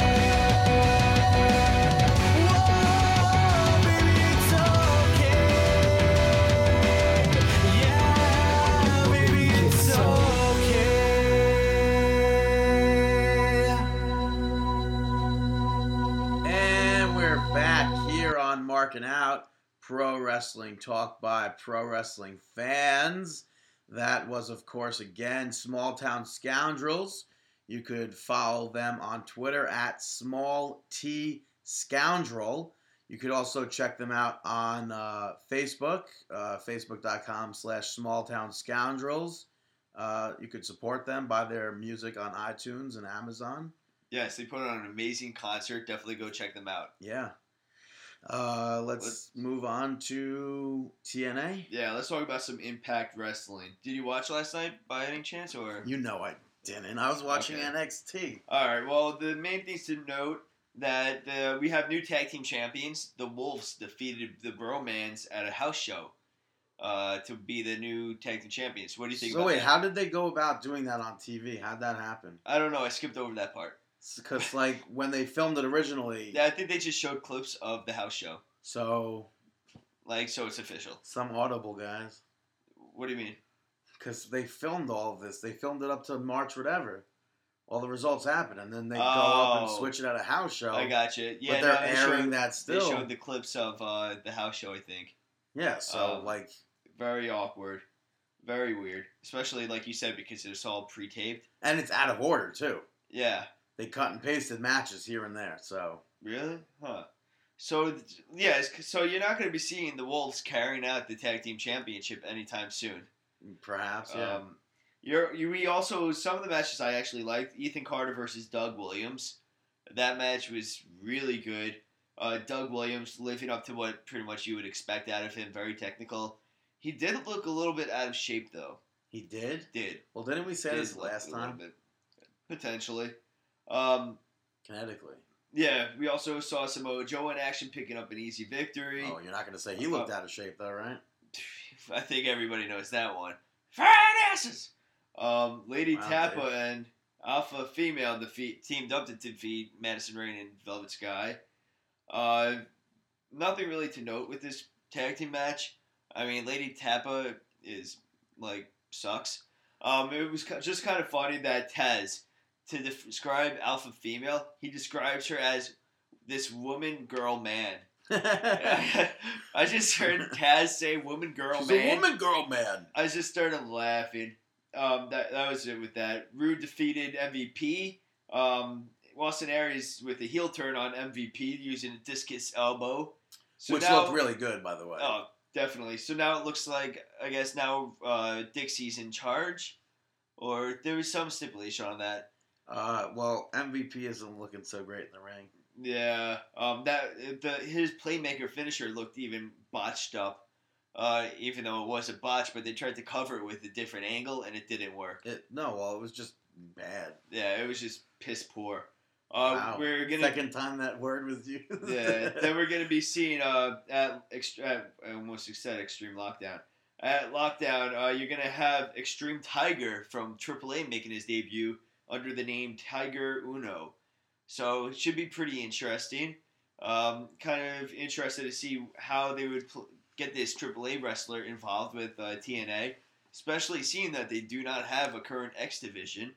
Whoa, baby, it's okay. Yeah, baby, it's okay. And we're back here on Markin' Out, Pro Wrestling Talk by Pro Wrestling Fans. That was, of course, again, Small Town Scoundrels. You could follow them on Twitter at SmallTScoundrel. You could also check them out on Facebook, facebook.com/smalltownscoundrels. You could support them, buy their music on iTunes and Amazon. Yes, they put on an amazing concert. Definitely go check them out. Yeah. Let's move on to TNA. Yeah, let's talk about some Impact Wrestling. Did you watch last night by any chance? Or You know I didn't. I was watching Okay. NXT. All right, well, the main things to note that we have new tag team champions. The Wolves defeated the Bromans at a house show to be the new tag team champions. What do you think about that? How did they go about doing that on TV? How'd that happen? I don't know. I skipped over that part. Because, like, when they filmed it originally... Yeah, I think they just showed clips of the house show. So... Like, so it's official. Some audible, guys. What do you mean? Because they filmed all of this. They filmed it up to March whatever. All the results happen, and then they go up and switch it at a house show. I gotcha. Yeah, but they're airing that still. They showed the clips of the house show, I think. Yeah, so, like... Very awkward. Very weird. Especially, like you said, because it's all pre-taped. And it's out of order, too. Yeah. They cut and pasted matches here and there, so... Really? Huh. So, yeah, so you're not going to be seeing the Wolves carrying out the Tag Team Championship anytime soon. Perhaps, yeah. We also... Some of the matches I actually liked, Ethan Carter versus Doug Williams. That match was really good. Doug Williams living up to what pretty much you would expect out of him, very technical. He did look a little bit out of shape, though. He did? Did. Well, didn't we say this last time? Potentially. Kinetically. Yeah, we also saw Samoa Joe in action picking up an easy victory. Oh, you're not going to say he looked out of shape, though, right? I think everybody knows that one. Fat asses! Lady Tappa and Alpha Female teamed up to defeat Madison Rayne and Velvet Sky. Nothing really to note with this tag team match. I mean, Lady Tappa is, like, sucks. It was just kind of funny that Taz... To describe Alpha Female, he describes her as this woman, girl, man. I just heard Taz say woman, girl, man. She's a woman, girl, man. I just started laughing. That was it with that. Rude defeated MVP. Austin Aries with a heel turn on MVP using a discus elbow. Which looked really good, by the way. Oh, definitely. So now it looks like, I guess now Dixie's in charge. Or there was some stipulation on that. Well, MVP isn't looking so great in the ring. Yeah, his playmaker finisher looked even botched up, even though it was a botch, but they tried to cover it with a different angle, and it didn't work. It was just bad. Yeah, it was just piss poor. Wow. Second time that word was used. Yeah, then we're going to be seeing, I almost said Extreme Lockdown. At Lockdown, you're going to have Extreme Tiger from AAA making his debut under the name Tiger Uno. So it should be pretty interesting. Kind of interested to see how they would get this AAA wrestler involved with TNA, especially seeing that they do not have a current X division.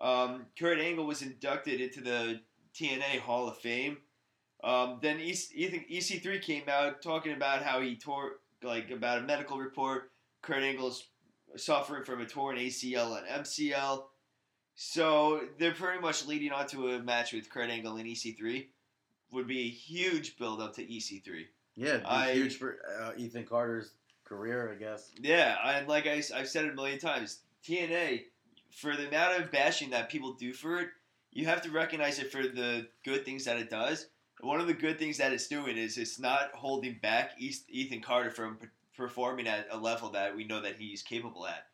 Kurt Angle was inducted into the TNA Hall of Fame. Then EC3 came out talking about how he tore about a medical report. Kurt Angle's suffering from a torn ACL and MCL. So they're pretty much leading on to a match with Kurt Angle and EC3. Would be a huge build-up to EC3. Yeah, it'd be huge for Ethan Carter's career, I guess. Yeah, and like I've said it a million times, TNA, for the amount of bashing that people do for it, you have to recognize it for the good things that it does. And one of the good things that it's doing is it's not holding back Ethan Carter from performing at a level that we know that he's capable at.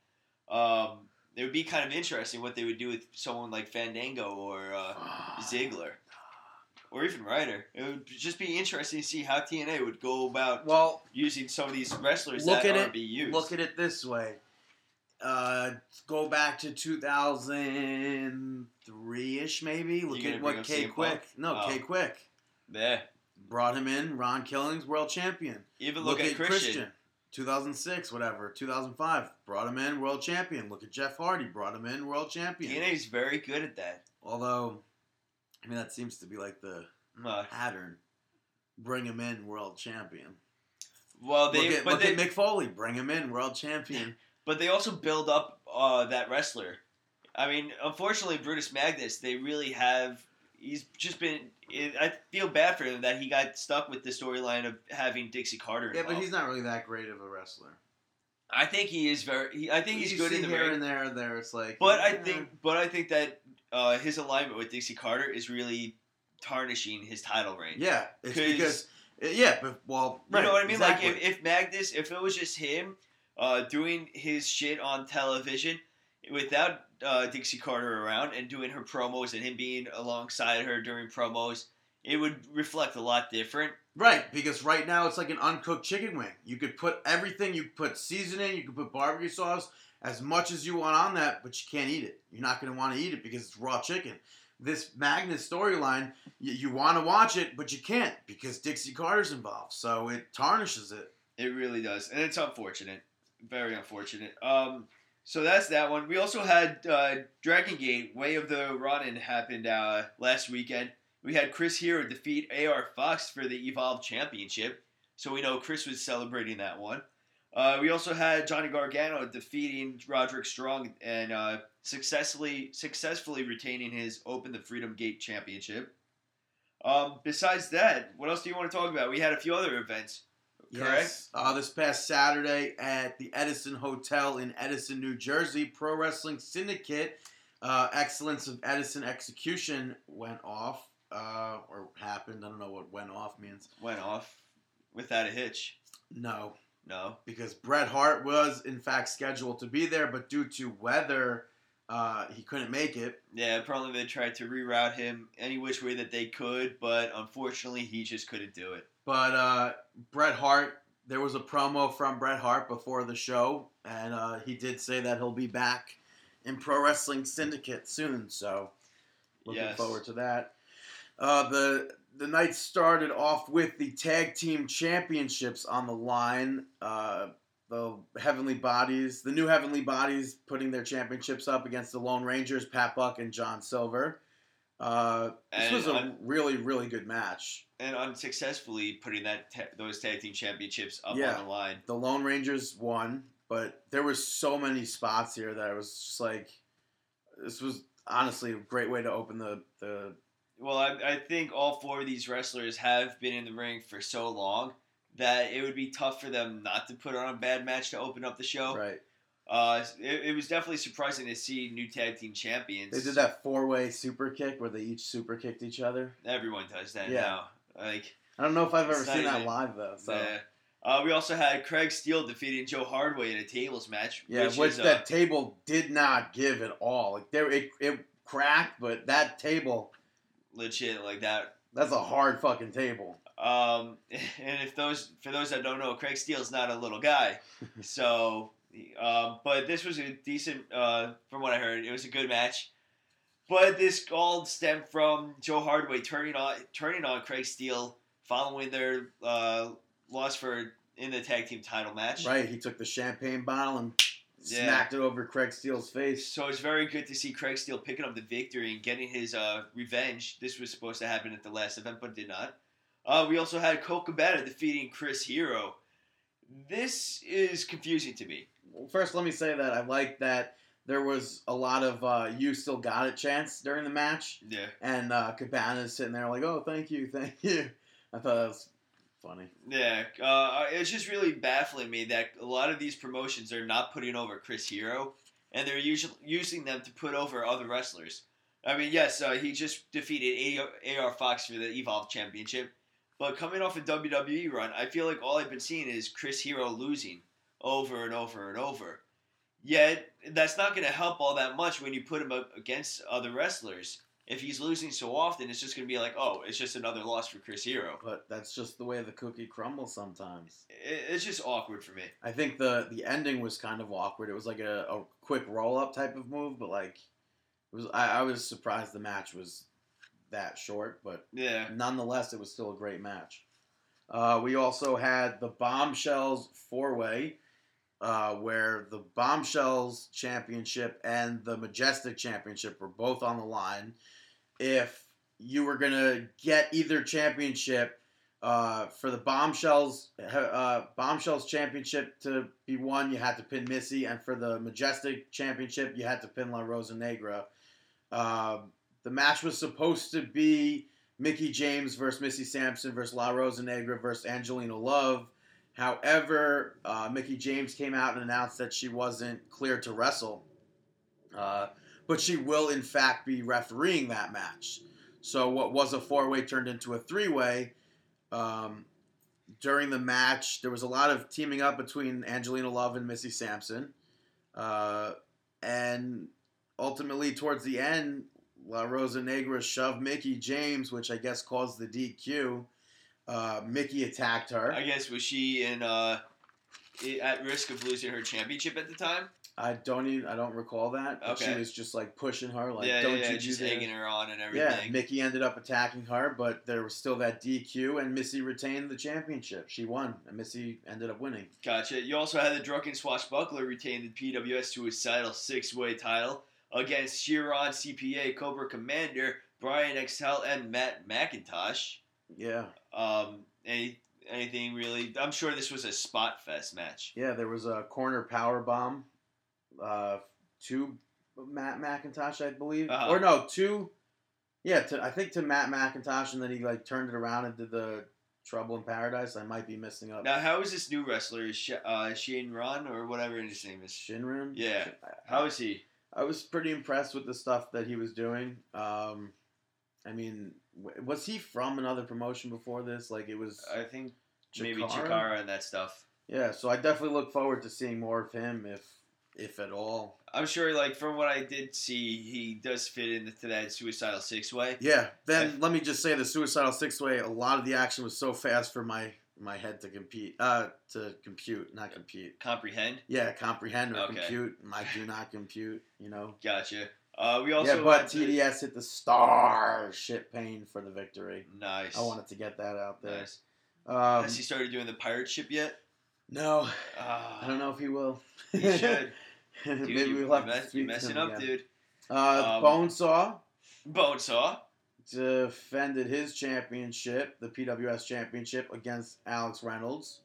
It would be kind of interesting what they would do with someone like Fandango or Ziggler. Or even Ryder. It would just be interesting to see how TNA would go about using some of these wrestlers that aren't being used. Look at it this way. Go back to 2003-ish maybe. Look at what K-Quick. No, K-Quick. Yeah. Brought him in. Ron Killings, world champion. Even look at Christian. 2006, whatever. 2005, brought him in, world champion. Look at Jeff Hardy. Brought him in, world champion. TNA's very good at that. Although... I mean, that seems to be like the pattern. Bring him in, world champion. Well, look at Mick Foley. Bring him in, world champion. But they also build up that wrestler. I mean, unfortunately, Brutus Magnus, they really have... He's just been... I feel bad for him that he got stuck with the storyline of having Dixie Carter involved. Yeah, but he's not really that great of a wrestler. I think he is very... I think he's good in the ring. Here and there, it's like... But I think that... his alignment with Dixie Carter is really tarnishing his title reign. Yeah, it's because you know what I mean. Exactly. Like if Magnus, if it was just him doing his shit on television without Dixie Carter around and doing her promos and him being alongside her during promos, it would reflect a lot different. Right, because right now it's like an uncooked chicken wing. You could put everything, you could put seasoning, you could put barbecue sauce. As much as you want on that, but you can't eat it. You're not going to want to eat it because it's raw chicken. This Magnus storyline, you want to watch it, but you can't because Dixie Carter's involved. So it tarnishes it. It really does. And it's unfortunate. Very unfortunate. So that's that one. We also had Dragon Gate, Way of the Ronin happened last weekend. We had Chris Hero defeat AR Fox for the Evolve Championship. So we know Chris was celebrating that one. We also had Johnny Gargano defeating Roderick Strong and successfully retaining his Open the Freedom Gate Championship. Besides that, what else do you want to talk about? We had a few other events, correct? Yes. This past Saturday at the Edison Hotel in Edison, New Jersey, Pro Wrestling Syndicate Excellence of Edison Execution went off, or happened. I don't know what went off means. Went off without a hitch. No, because Bret Hart was, in fact, scheduled to be there, but due to weather, he couldn't make it. Yeah, apparently they tried to reroute him any which way that they could, but unfortunately, he just couldn't do it. But Bret Hart, there was a promo from Bret Hart before the show, and he did say that he'll be back in Pro Wrestling Syndicate soon, so looking forward to that. The night started off with the tag team championships on the line. The new Heavenly Bodies putting their championships up against the Lone Rangers, Pat Buck and John Silver. This was a really, really good match. And unsuccessfully putting those tag team championships up on the line. The Lone Rangers won, but there were so many spots here that it was just like, this was honestly a great way to open the Well, I think all four of these wrestlers have been in the ring for so long that it would be tough for them not to put on a bad match to open up the show. Right. It was definitely surprising to see new tag team champions. They did that four-way super kick where they each super kicked each other. Everyone does that now. Like, I don't know if I've ever seen that live, though. So. Yeah. We also had Craig Steele defeating Joe Hardway in a tables match. Yeah, which that table did not give at all. Like it cracked, but that table... Legit, like that. That's a hard fucking table. And for those that don't know, Craig Steele's not a little guy. So, but this was a decent, from what I heard, it was a good match. But this all stemmed from Joe Hardway turning on Craig Steele following their loss in the tag team title match. Right, he took the champagne bottle and smacked it over Craig Steele's face. So it's very good to see Craig Steele picking up the victory and getting his revenge. This was supposed to happen at the last event, but did not. We also had Cole Cabana defeating Chris Hero. This is confusing to me. first let me say that I like that there was a lot of you still got it chants during the match. Yeah. And Cabana's sitting there like, oh, thank you, thank you. I thought that was funny. Yeah. It's just really baffling me that a lot of these promotions are not putting over Chris Hero, and they're usually using them to put over other wrestlers. I mean, yes, he just defeated AR Fox for the Evolve Championship. But coming off a WWE run, I feel like all I've been seeing is Chris Hero losing over and over and over. Yet, that's not going to help all that much when you put him up against other wrestlers. If he's losing so often, it's just going to be like, oh, it's just another loss for Chris Hero. But that's just the way the cookie crumbles sometimes. It's just awkward for me. I think the ending was kind of awkward. It was like a quick roll-up type of move, but like... I was surprised the match was that short, but yeah. Nonetheless, it was still a great match. We also had the Bombshells 4-way, where the Bombshells Championship and the Majestic Championship were both on the line. If you were going to get either championship, for the Bombshells Championship to be won, you had to pin Missy, and for the Majestic Championship, you had to pin La Rosa Negra. The match was supposed to be Mickie James versus Missy Sampson versus La Rosa Negra versus Angelina Love. However, Mickie James came out and announced that she wasn't cleared to wrestle. But she will, in fact, be refereeing that match. So what was a 4-way turned into a 3-way. During the match, there was a lot of teaming up between Angelina Love and Missy Sampson. And ultimately, towards the end, La Rosa Negra shoved Mickie James, which I guess caused the DQ. Mickie attacked her. I guess, was she at risk of losing her championship at the time? I don't recall that. But okay. She was just like pushing her, like just egging her on and everything. Yeah, Mickie ended up attacking her, but there was still that DQ, and Missy retained the championship. She won, and Missy ended up winning. Gotcha. You also had the drunken swashbuckler retain the PWS Suicidal 6-way title against Sheeran, CPA, Cobra Commander, Brian Excel, and Matt McIntosh. Yeah. Anything really? I'm sure this was a spot fest match. Yeah, there was a corner power bomb. To Matt McIntosh, I believe. Uh-huh. Or no, to Matt McIntosh, and then he like turned it around and did the Trouble in Paradise. I might be messing up. Now, how is this new wrestler, Shinran, or whatever his name is? Shinran? Yeah. How is he? I was pretty impressed with the stuff that he was doing. I mean, was he from another promotion before this? Like, it was... I think Chikara? Maybe Chikara and that stuff. Yeah, so I definitely look forward to seeing more of him if at all. I'm sure, like, from what I did see, he does fit into that Suicidal 6-way. Yeah. Then let me just say the Suicidal 6-way, a lot of the action was so fast for my head to comprehend. Yeah, comprehend or compute. I do not compute, you know. Gotcha. We also but TDS hit the star shit pain for the victory. Nice. I wanted to get that out there. Nice. Has he started doing the pirate ship yet? No. I don't know if he will. He should. Dude, maybe we'll have to speak messing to him up, again. Dude. Bonesaw defended his championship, the PWS championship, against Alex Reynolds.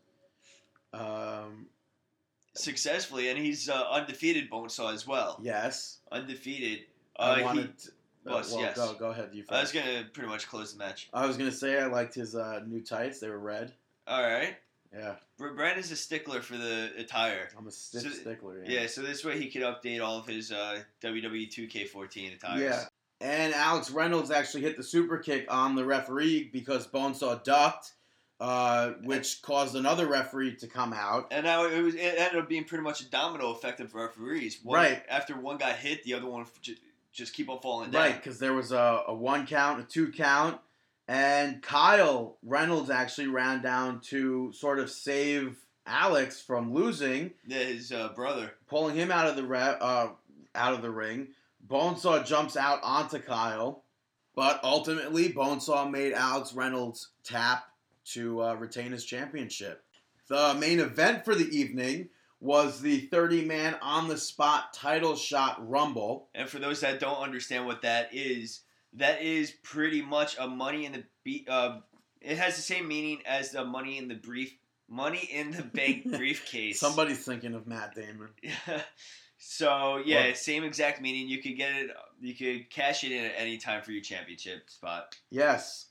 Successfully, and he's undefeated, Bonesaw, as well. Yes. Undefeated. Yes. Go ahead. You first. I was going to pretty much close the match. I was going to say I liked his new tights. They were red. All right. Yeah. Brandon's a stickler for the attire. I'm a stickler, yeah. Yeah, so this way he could update all of his WWE 2K14 attires. Yeah. And Alex Reynolds actually hit the super kick on the referee because Bonesaw ducked, which caused another referee to come out. And now it ended up being pretty much a domino effect of referees. Right. After one got hit, the other one just keep on falling down. Right, because there was a 1 count, a 2 count. And Kyle Reynolds actually ran down to sort of save Alex from losing. Yeah, his brother. Pulling him out of the ring. Bonesaw jumps out onto Kyle. But ultimately, Bonesaw made Alex Reynolds tap to retain his championship. The main event for the evening was the 30-man on-the-spot title shot rumble. And for those that don't understand what that is... That is pretty much a money in the... it has the same meaning as the money in the brief Money in the Bank briefcase. Somebody's thinking of Matt Damon. So, yeah, what? Same exact meaning. You could get it. You could cash it in at any time for your championship spot. Yes.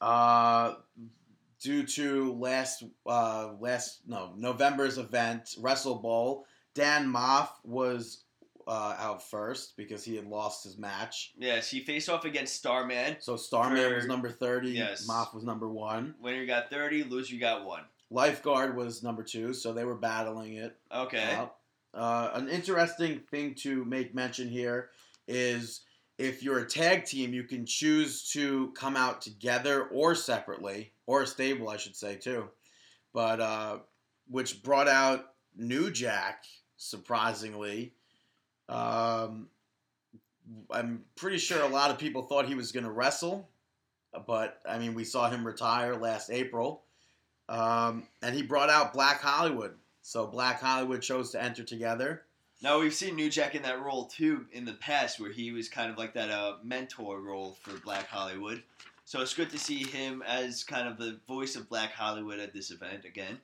Due to November's event, Wrestle Bowl, Dan Moff was out first because he had lost his match. Yes, he faced off against Starman. So Starman was number 30. Yes. Moff was number 1. Winner got 30. Loser got 1. Lifeguard was number 2, so they were battling it. Okay. An interesting thing to make mention here is if you're a tag team, you can choose to come out together or separately, or a stable, I should say, too. But which brought out New Jack, surprisingly. I'm pretty sure a lot of people thought he was going to wrestle, but, I mean, we saw him retire last April. And he brought out Black Hollywood. So Black Hollywood chose to enter together. Now, we've seen New Jack in that role, too, in the past, where he was kind of like that mentor role for Black Hollywood. So it's good to see him as kind of the voice of Black Hollywood at this event again.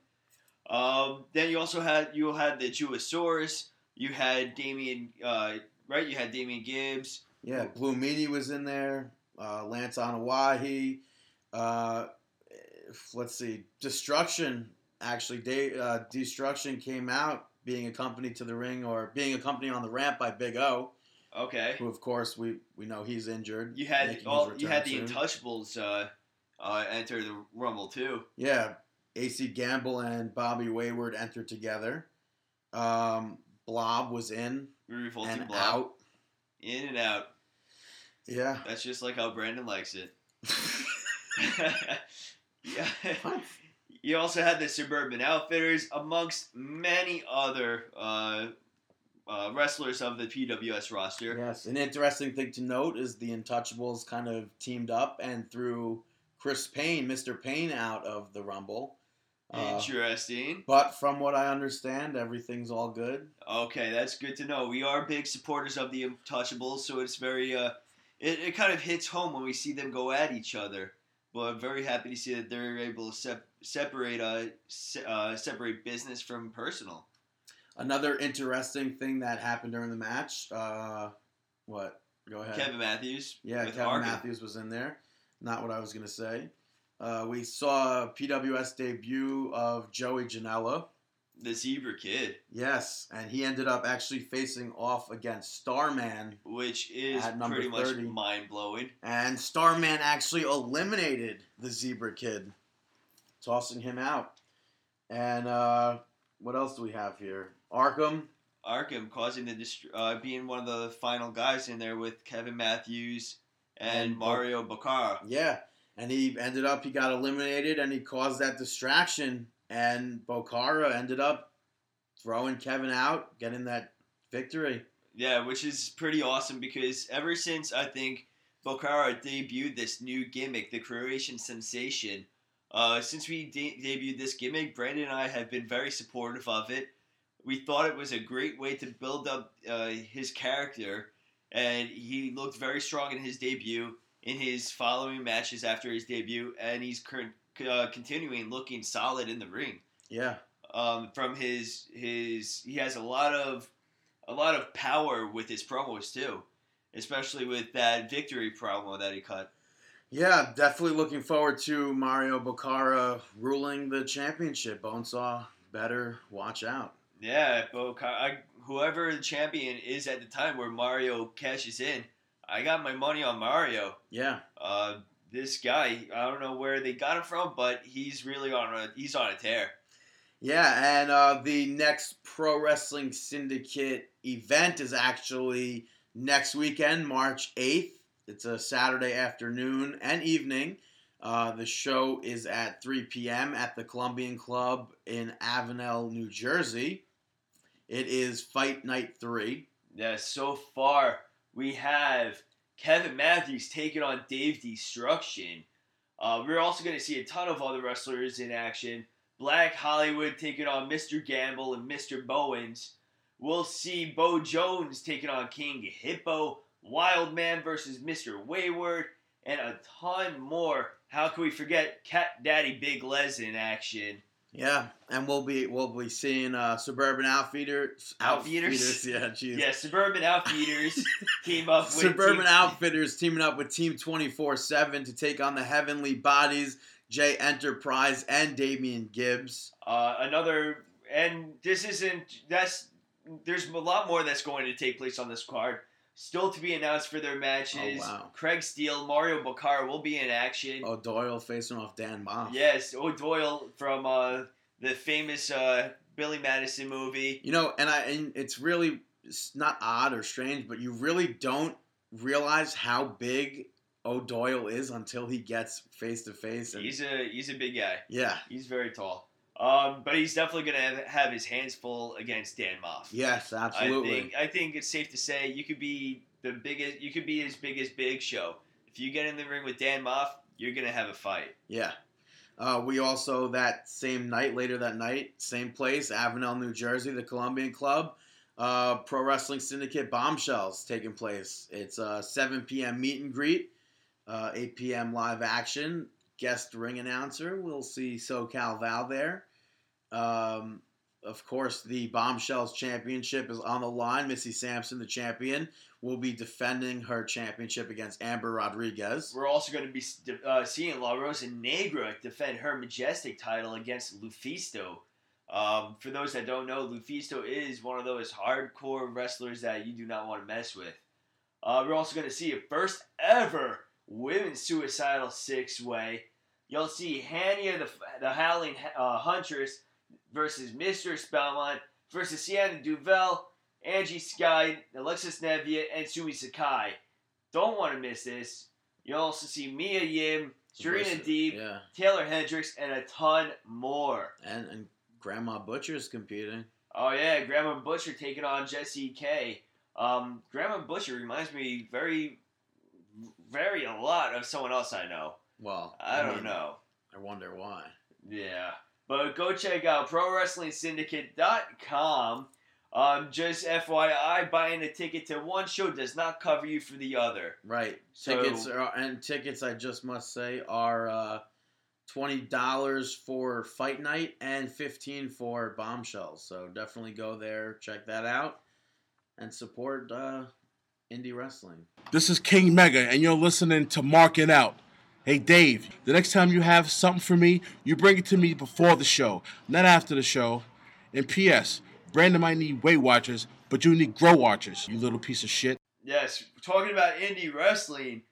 Then you also had the Jewosaurus. You had Damian, right? You had Damian Gibbs. Yeah, Blue Meanie was in there. Lance Anawahi. Let's see. Destruction, actually. Destruction came out being accompanied to the ring or being accompanied on the ramp by Big O. Okay. Who, of course, we know he's injured. You had the Untouchables enter the Rumble, too. Yeah. AC Gamble and Bobby Wayward entered together. Blob was in and Blob. Out. In and out. Yeah. That's just like how Brandon likes it. Yeah. What? You also had the Suburban Outfitters, amongst many other wrestlers of the PWS roster. Yes. An interesting thing to note is the Untouchables kind of teamed up and threw Chris Payne, Mr. Payne, out of the Rumble. Interesting. But from what I understand, everything's all good. Okay, that's good to know. We are big supporters of the Untouchables, so it's very it kind of hits home when we see them go at each other. But I'm very happy to see that they're able to separate business from personal. Another interesting thing that happened during the match. What? Go ahead. Kevin Matthews. Yeah, Matthews was in there. Not what I was going to say. We saw a PWS debut of Joey Janela. The Zebra Kid. Yes, and he ended up actually facing off against Starman. Which is pretty much mind-blowing. And Starman actually eliminated the Zebra Kid, tossing him out. And what else do we have here? Arkham causing being one of the final guys in there with Kevin Matthews and Mario Baccara. Yeah. And he got eliminated, and he caused that distraction. And Baccara ended up throwing Kevin out, getting that victory. Yeah, which is pretty awesome because ever since, I think, Baccara debuted this new gimmick, the Croatian Sensation, since we debuted this gimmick, Brandon and I have been very supportive of it. We thought it was a great way to build up his character, and he looked very strong in his debut. In his following matches after his debut, and he's continuing looking solid in the ring. Yeah. From his he has a lot of power with his promos too, especially with that victory promo that he cut. Yeah, definitely looking forward to Mario Baccara ruling the championship. Bonesaw, better watch out. Yeah, Baccara, whoever the champion is at the time where Mario cashes in. I got my money on Mario. Yeah. This guy, I don't know where they got him from, but he's really on a tear. Yeah, and the next Pro Wrestling Syndicate event is actually next weekend, March 8th. It's a Saturday afternoon and evening. The show is at 3 p.m. at the Columbian Club in Avenel, New Jersey. It is Fight Night 3. Yeah, so far... We have Kevin Matthews taking on Dave Destruction. We're also going to see a ton of other wrestlers in action. Black Hollywood taking on Mr. Gamble and Mr. Bowens. We'll see Bo Jones taking on King Hippo. Wildman versus Mr. Wayward. And a ton more. How can we forget Cat Daddy Big Les in action? Yeah, and we'll be seeing Suburban Outfitters. Outfitters, yeah, geez. Yeah, Suburban Outfitters came up with Outfitters teaming up with Team 24/7 to take on the Heavenly Bodies, Jay Enterprise, and Damian Gibbs. There's a lot more that's going to take place on this card. Still to be announced for their matches. Oh, wow. Craig Steele, Mario Baccara will be in action. O'Doyle facing off Dan Moff. Yes, O'Doyle from the famous Billy Madison movie. You know, and it's really, it's not odd or strange, but you really don't realize how big O'Doyle is until he gets face to face. He's a big guy. Yeah, he's very tall. But he's definitely going to have his hands full against Dan Moff. Yes, absolutely. I think it's safe to say you could be the biggest. You could be as big as Big Show. If you get in the ring with Dan Moff, you're going to have a fight. Yeah. We also later that night, same place, Avenel, New Jersey, the Colombian Club, Pro Wrestling Syndicate Bombshells taking place. It's 7 p.m. meet and greet, 8 p.m. live action. Guest ring announcer. We'll see SoCal Val there. Of course, the Bombshells Championship is on the line. Missy Sampson, the champion, will be defending her championship against Amber Rodriguez. We're also going to be seeing La Rosa Negra defend her Majestic title against Lufisto. For those that don't know, Lufisto is one of those hardcore wrestlers that you do not want to mess with. We're also going to see a first ever women's suicidal six-way. You'll see Hania, the Howling Huntress, versus Mistress Belmont, versus Sienna Duval, Angie Sky, Alexis Nevia, and Sumi Sakai. Don't want to miss this. You'll also see Mia Yim, Serena Deeb, yeah, Taylor Hendricks, and a ton more. And Grandma Butcher's competing. Oh, yeah. Grandma Butcher taking on Jessie K. Grandma Butcher reminds me very a lot of someone else I know. Well, I don't know. I wonder why. Yeah. But go check out ProWrestlingSyndicate.com. Just FYI, buying a ticket to one show does not cover you for the other. Right. So, tickets, I just must say, are $20 for Fight Night and $15 for Bombshells. So definitely go there, check that out, and support indie wrestling. This is King Mega, and you're listening to Markin' Out. Hey, Dave, the next time you have something for me, you bring it to me before the show, not after the show. And P.S., Brandon might need Weight Watchers, but you need Grow Watchers, you little piece of shit. Yes, talking about indie wrestling,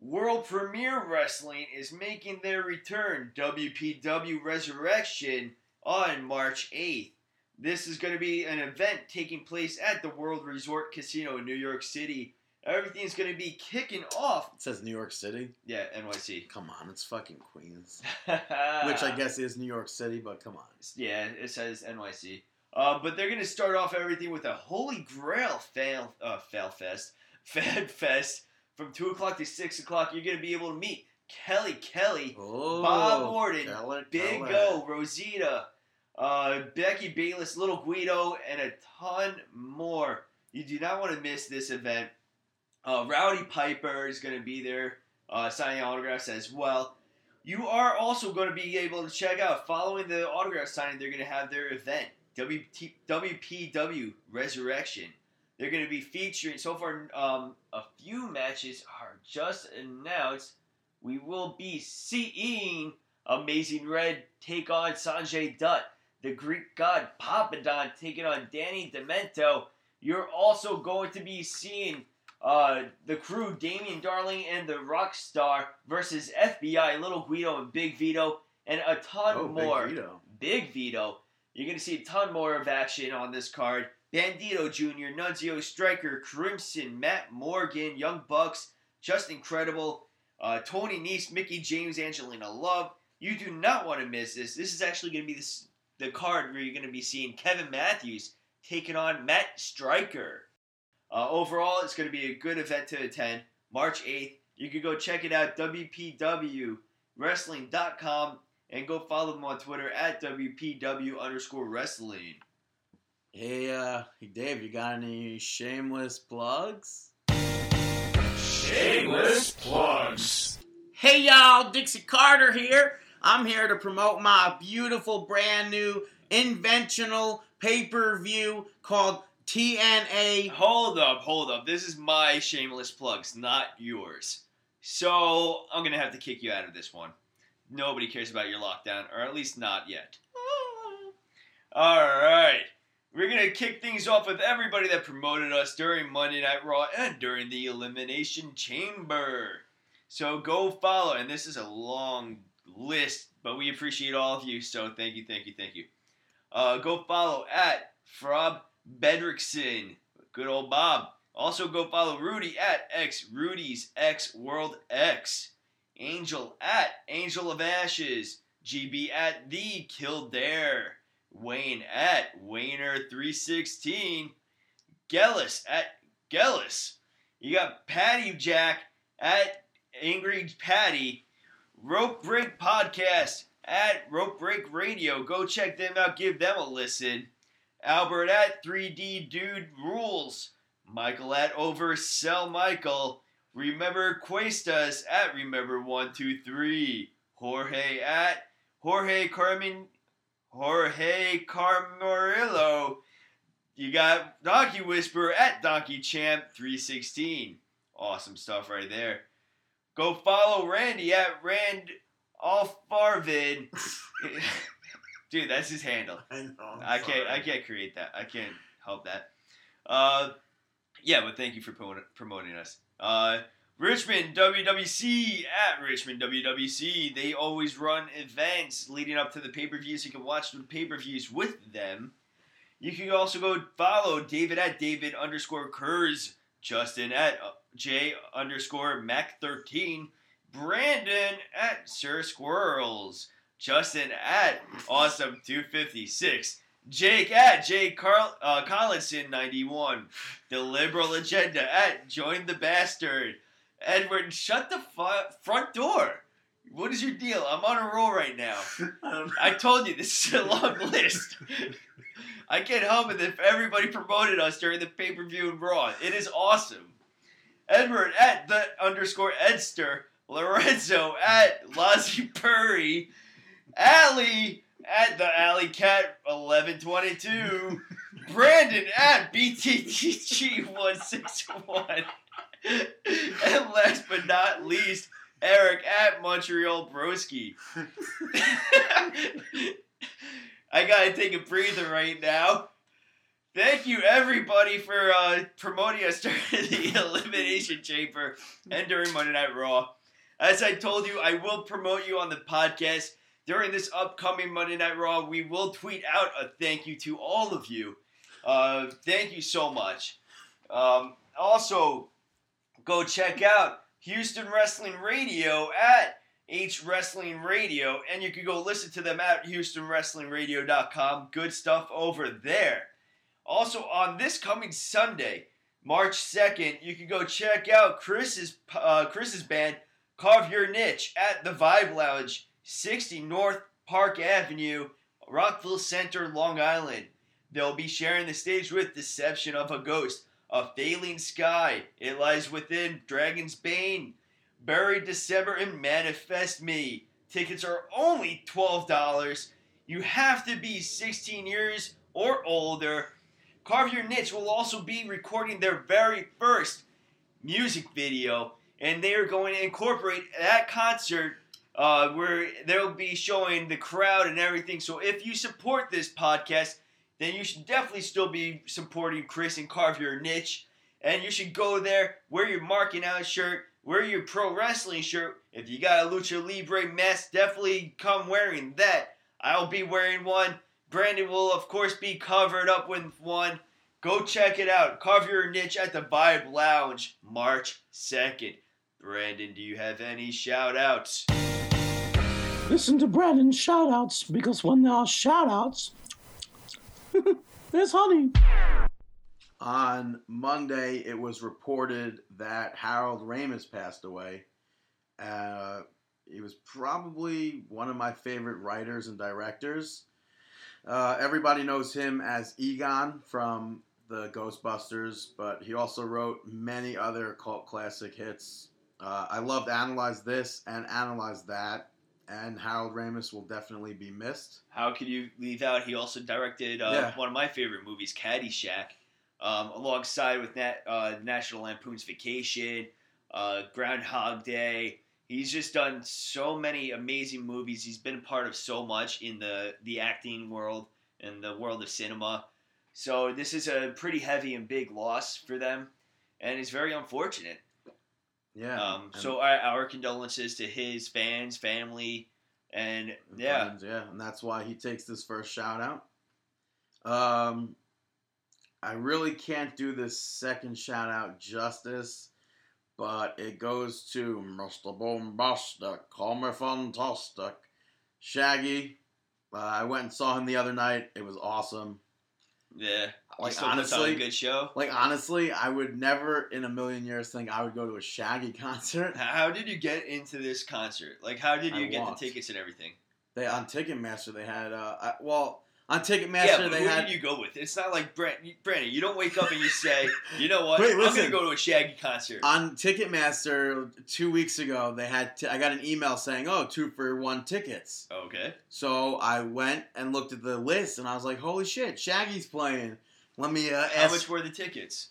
World Premier Wrestling is making their return, WPW Resurrection, on March 8th. This is going to be an event taking place at the World Resort Casino in New York City. Everything's going to be kicking off. It says New York City? Yeah, NYC. Come on, it's fucking Queens. Which I guess is New York City, but come on. Yeah, it says NYC. But they're going to start off everything with a Holy Grail Fan Fest from 2 o'clock to 6 o'clock. You're going to be able to meet Kelly, Bob Orton, Big O, Rosita, Becky Bayless, Little Guido, and a ton more. You do not want to miss this event. Rowdy Piper is going to be there, signing autographs as well. You are also going to be able to check out, following the autograph signing, they're going to have their event, WPW Resurrection. They're going to be featuring, so far a few matches are just announced. We will be seeing Amazing Red take on Sanjay Dutt. The Greek god Papadon taking on Danny Demento. You're also going to be seeing the crew, Damian Darling and the Rockstar versus FBI, Little Guido and Big Vito, and a ton more. Big Vito. You're going to see a ton more of action on this card. Bandito Jr., Nunzio Striker, Crimson, Matt Morgan, Young Bucks, Just Incredible, Tony Nese, Mickey James, Angelina Love. You do not want to miss this. This is actually going to be the card where you're going to be seeing Kevin Matthews taking on Matt Striker. Overall, it's going to be a good event to attend. March 8th. You can go check it out, WPWWrestling.com, and go follow them on Twitter at WPW_wrestling. Hey, Dave, you got any shameless plugs? Shameless plugs. Hey, y'all, Dixie Carter here. I'm here to promote my beautiful, brand new, inventional pay-per-view called TNA. Hold up. This is my shameless plugs, not yours. So, I'm going to have to kick you out of this one. Nobody cares about your lockdown, or at least not yet. Alright. We're going to kick things off with everybody that promoted us during Monday Night Raw and during the Elimination Chamber. So, go follow. And this is a long list, but we appreciate all of you, so thank you. Go follow at Frob Bedrickson, good old Bob. Also go follow Rudy at XRudiesXWorldX, Angel at Angel of Ashes, GB at The Kildare, Wayne at Wayner316, Gellis at Gellis. You got Patty Jack at Angry Patty, Rope Break Podcast at Rope Break Radio. Go check them out. Give them a listen. Albert at 3D Dude Rules. Michael at Oversell Michael. Remember Cuestas at Remember123. Jorge at Jorge Carmarillo. You got Donkey Whisperer at Donkey Champ 316. Awesome stuff right there. Go follow Randy at Randolfarvid. Dude, that's his handle. I know. I can't create that. I can't help that. Yeah, but thank you for promoting us. Richmond WWC at Richmond WWC. They always run events leading up to the pay-per-views. You can watch the pay-per-views with them. You can also go follow David at David_Kurz. Justin at J_Mac13, Brandon at Sir Squirrels, Justin at Awesome256, Jake at J Collinson91, The Liberal Agenda at Join the Bastard, Edward shut the front door. What is your deal? I'm on a roll right now. I told you this is a long list. I can't help it if everybody promoted us during the pay-per-view and Raw. It is awesome. Edward at the _Edster. Lorenzo at Lazzy Purry. Allie at the Alley Cat 1122. Brandon at BTTG161. And last but not least, Eric at Montreal Broski. I gotta take a breather right now. Thank you everybody for promoting us during the Elimination Chamber and during Monday Night Raw. As I told you, I will promote you on the podcast. During this upcoming Monday Night Raw, we will tweet out a thank you to all of you. Thank you so much. Also, go check out Houston Wrestling Radio at H Wrestling Radio, and you can go listen to them at HoustonWrestlingRadio.com. Good stuff over there. Also, on this coming Sunday, March 2nd, you can go check out Chris's band, Carve Your Niche, at the Vibe Lounge, 60 North Park Avenue, Rockville Center, Long Island. They'll be sharing the stage with Deception of a Ghost, A Failing Sky, It Lies Within, Dragon's Bane, Buried December, and Manifest Me. Tickets are only $12. You have to be 16 years or older. Carve Your Niche will also be recording their very first music video, and they are going to incorporate that concert where they'll be showing the crowd and everything. So if you support this podcast, then you should definitely still be supporting Chris and Carve Your Niche. And you should go there, wear your Markin' Out shirt, wear your pro wrestling shirt. If you got a Lucha Libre mask, definitely come wearing that. I'll be wearing one. Brandon will, of course, be covered up with one. Go check it out. Carve Your Niche at the Vibe Lounge, March 2nd. Brandon, do you have any shout-outs? Listen to Brandon's shout-outs, because when there are shout-outs, there's honey. On Monday, it was reported that Harold Ramis passed away. He was probably one of my favorite writers and directors. Everybody knows him as Egon from the Ghostbusters, but he also wrote many other cult classic hits. I loved Analyze This and Analyze That. and Harold Ramis will definitely be missed. How could you leave out? He also directed one of my favorite movies, Caddyshack, alongside with National Lampoon's Vacation, Groundhog Day. He's just done so many amazing movies. He's been part of so much in the acting world and the world of cinema. So this is a pretty heavy and big loss for them, and it's very unfortunate. Yeah. So our condolences to his fans, family, and that's why he takes this first shout out. I really can't do this second shout out justice, but it goes to Mr. Bombastic, Call Me Fantastic, Shaggy. I went and saw him the other night. It was awesome. Yeah, like honestly, a good show. Like honestly, I would never in a million years think I would go to a Shaggy concert. How did you get into this concert? Like, how did you get the tickets and everything? They on Ticketmaster they had. On Ticketmaster they had. Who did you go with? It's not like Brandon. You don't wake up and you say, you know what? Wait, I'm going to go to a Shaggy concert. On Ticketmaster 2 weeks ago, they had. I got an email saying, 2-for-1 tickets. Okay. So I went and looked at the list, and I was like, holy shit, Shaggy's playing. Let me ask. How much were the tickets?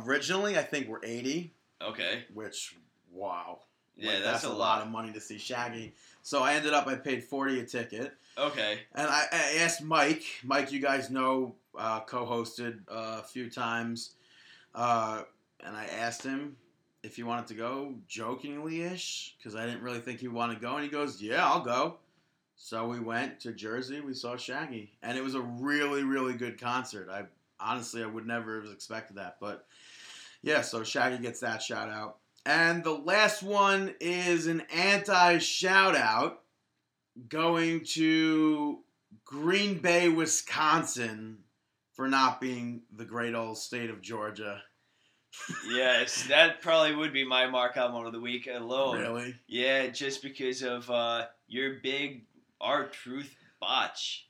Originally, I think were $80. Okay. Which, wow. Yeah, like, that's a lot of money to see Shaggy. So I paid $40 a ticket. Okay. And I asked Mike. Mike, you guys know, co-hosted a few times. And I asked him if he wanted to go, jokingly-ish, because I didn't really think he wanted to go. And he goes, yeah, I'll go. So we went to Jersey. We saw Shaggy. And it was a really, really good concert. I would never have expected that. But, yeah, so Shaggy gets that shout-out. And the last one is an anti-shout-out going to Green Bay, Wisconsin for not being the great old state of Georgia. Yes, that probably would be my mark out moment of the week alone. Really? Yeah, just because of your big R-Truth botch.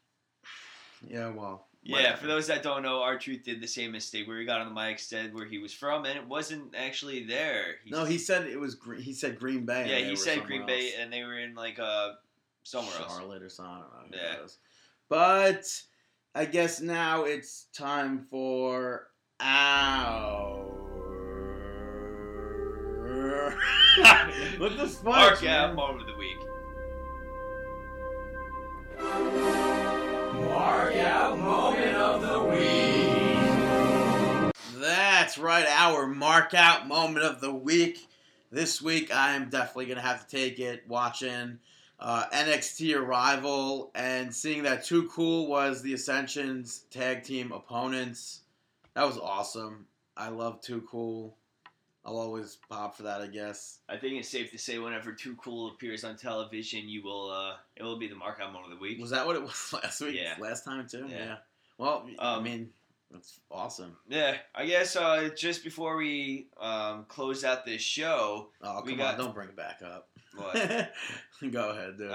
Yeah, well. Yeah, for those that don't know, R-Truth did the same mistake where he got on the mic, said where he was from, and it wasn't actually there. He said Green Bay. Yeah, he said Green Bay, and they were in like somewhere else. Charlotte or something. I don't know. Yeah. But I guess now it's time for our what the fuck? Mark out moment of the week. Mark out moment of the week. That's right, our mark out moment of the week. This week, I am definitely going to have to take it watching NXT Arrival and seeing that Too Cool was the Ascension's tag team opponents. That was awesome. I love Too Cool. I'll always pop for that, I guess. I think it's safe to say whenever Too Cool appears on television, you will it will be the mark out moment of the week. Was that what it was last week? Yeah. Last time, too? Yeah. Well, I mean, that's awesome. Yeah. I guess just before we close out this show... Oh, come on. Don't bring it back up. What? Go ahead, dude.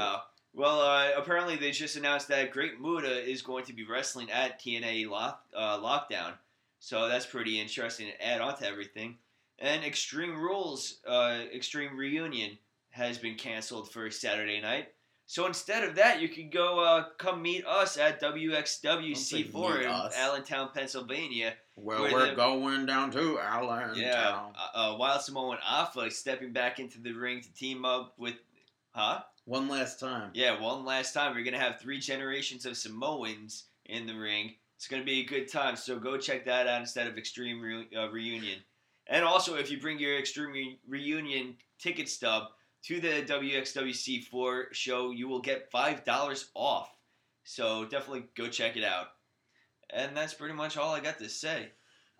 Apparently they just announced that Great Muta is going to be wrestling at TNA Lockdown. So that's pretty interesting to add on to everything. And Extreme Rules, Extreme Reunion has been canceled for Saturday night. So instead of that, you can go come meet us at WXWC4 in Allentown, Pennsylvania. Well, we're going down to Allentown. Yeah, Wild Samoan Alpha stepping back into the ring to team up with, one last time. Yeah, one last time. We're going to have 3 generations of Samoans in the ring. It's going to be a good time, so go check that out instead of Extreme Reunion. And also, if you bring your Extreme Reunion ticket stub to the WXWC4 show, you will get $5 off. So definitely go check it out. And that's pretty much all I got to say.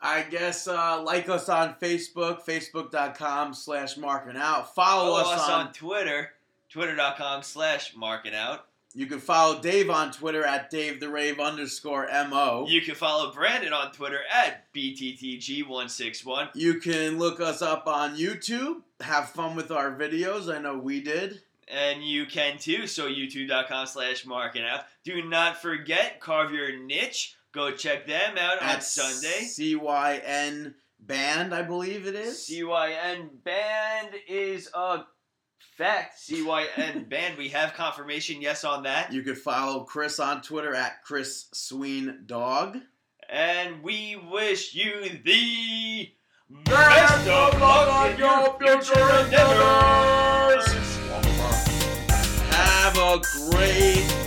I guess like us on Facebook, facebook.com/markingout. Follow us on Twitter, twitter.com/markingout. You can follow Dave on Twitter at DaveTheRave_MO. You can follow Brandon on Twitter at BTTG161. You can look us up on YouTube. Have fun with our videos. I know we did. And you can too. So YouTube.com/markingout. Do not forget, Carve Your Niche. Go check them out on Sunday. CYN Band, I believe it is. CYN Band is a Fact. CYN banned. We have confirmation, yes, on that. You can follow Chris on Twitter at ChrisSweenDog. And we wish you the best of luck on your future endeavors. Have a great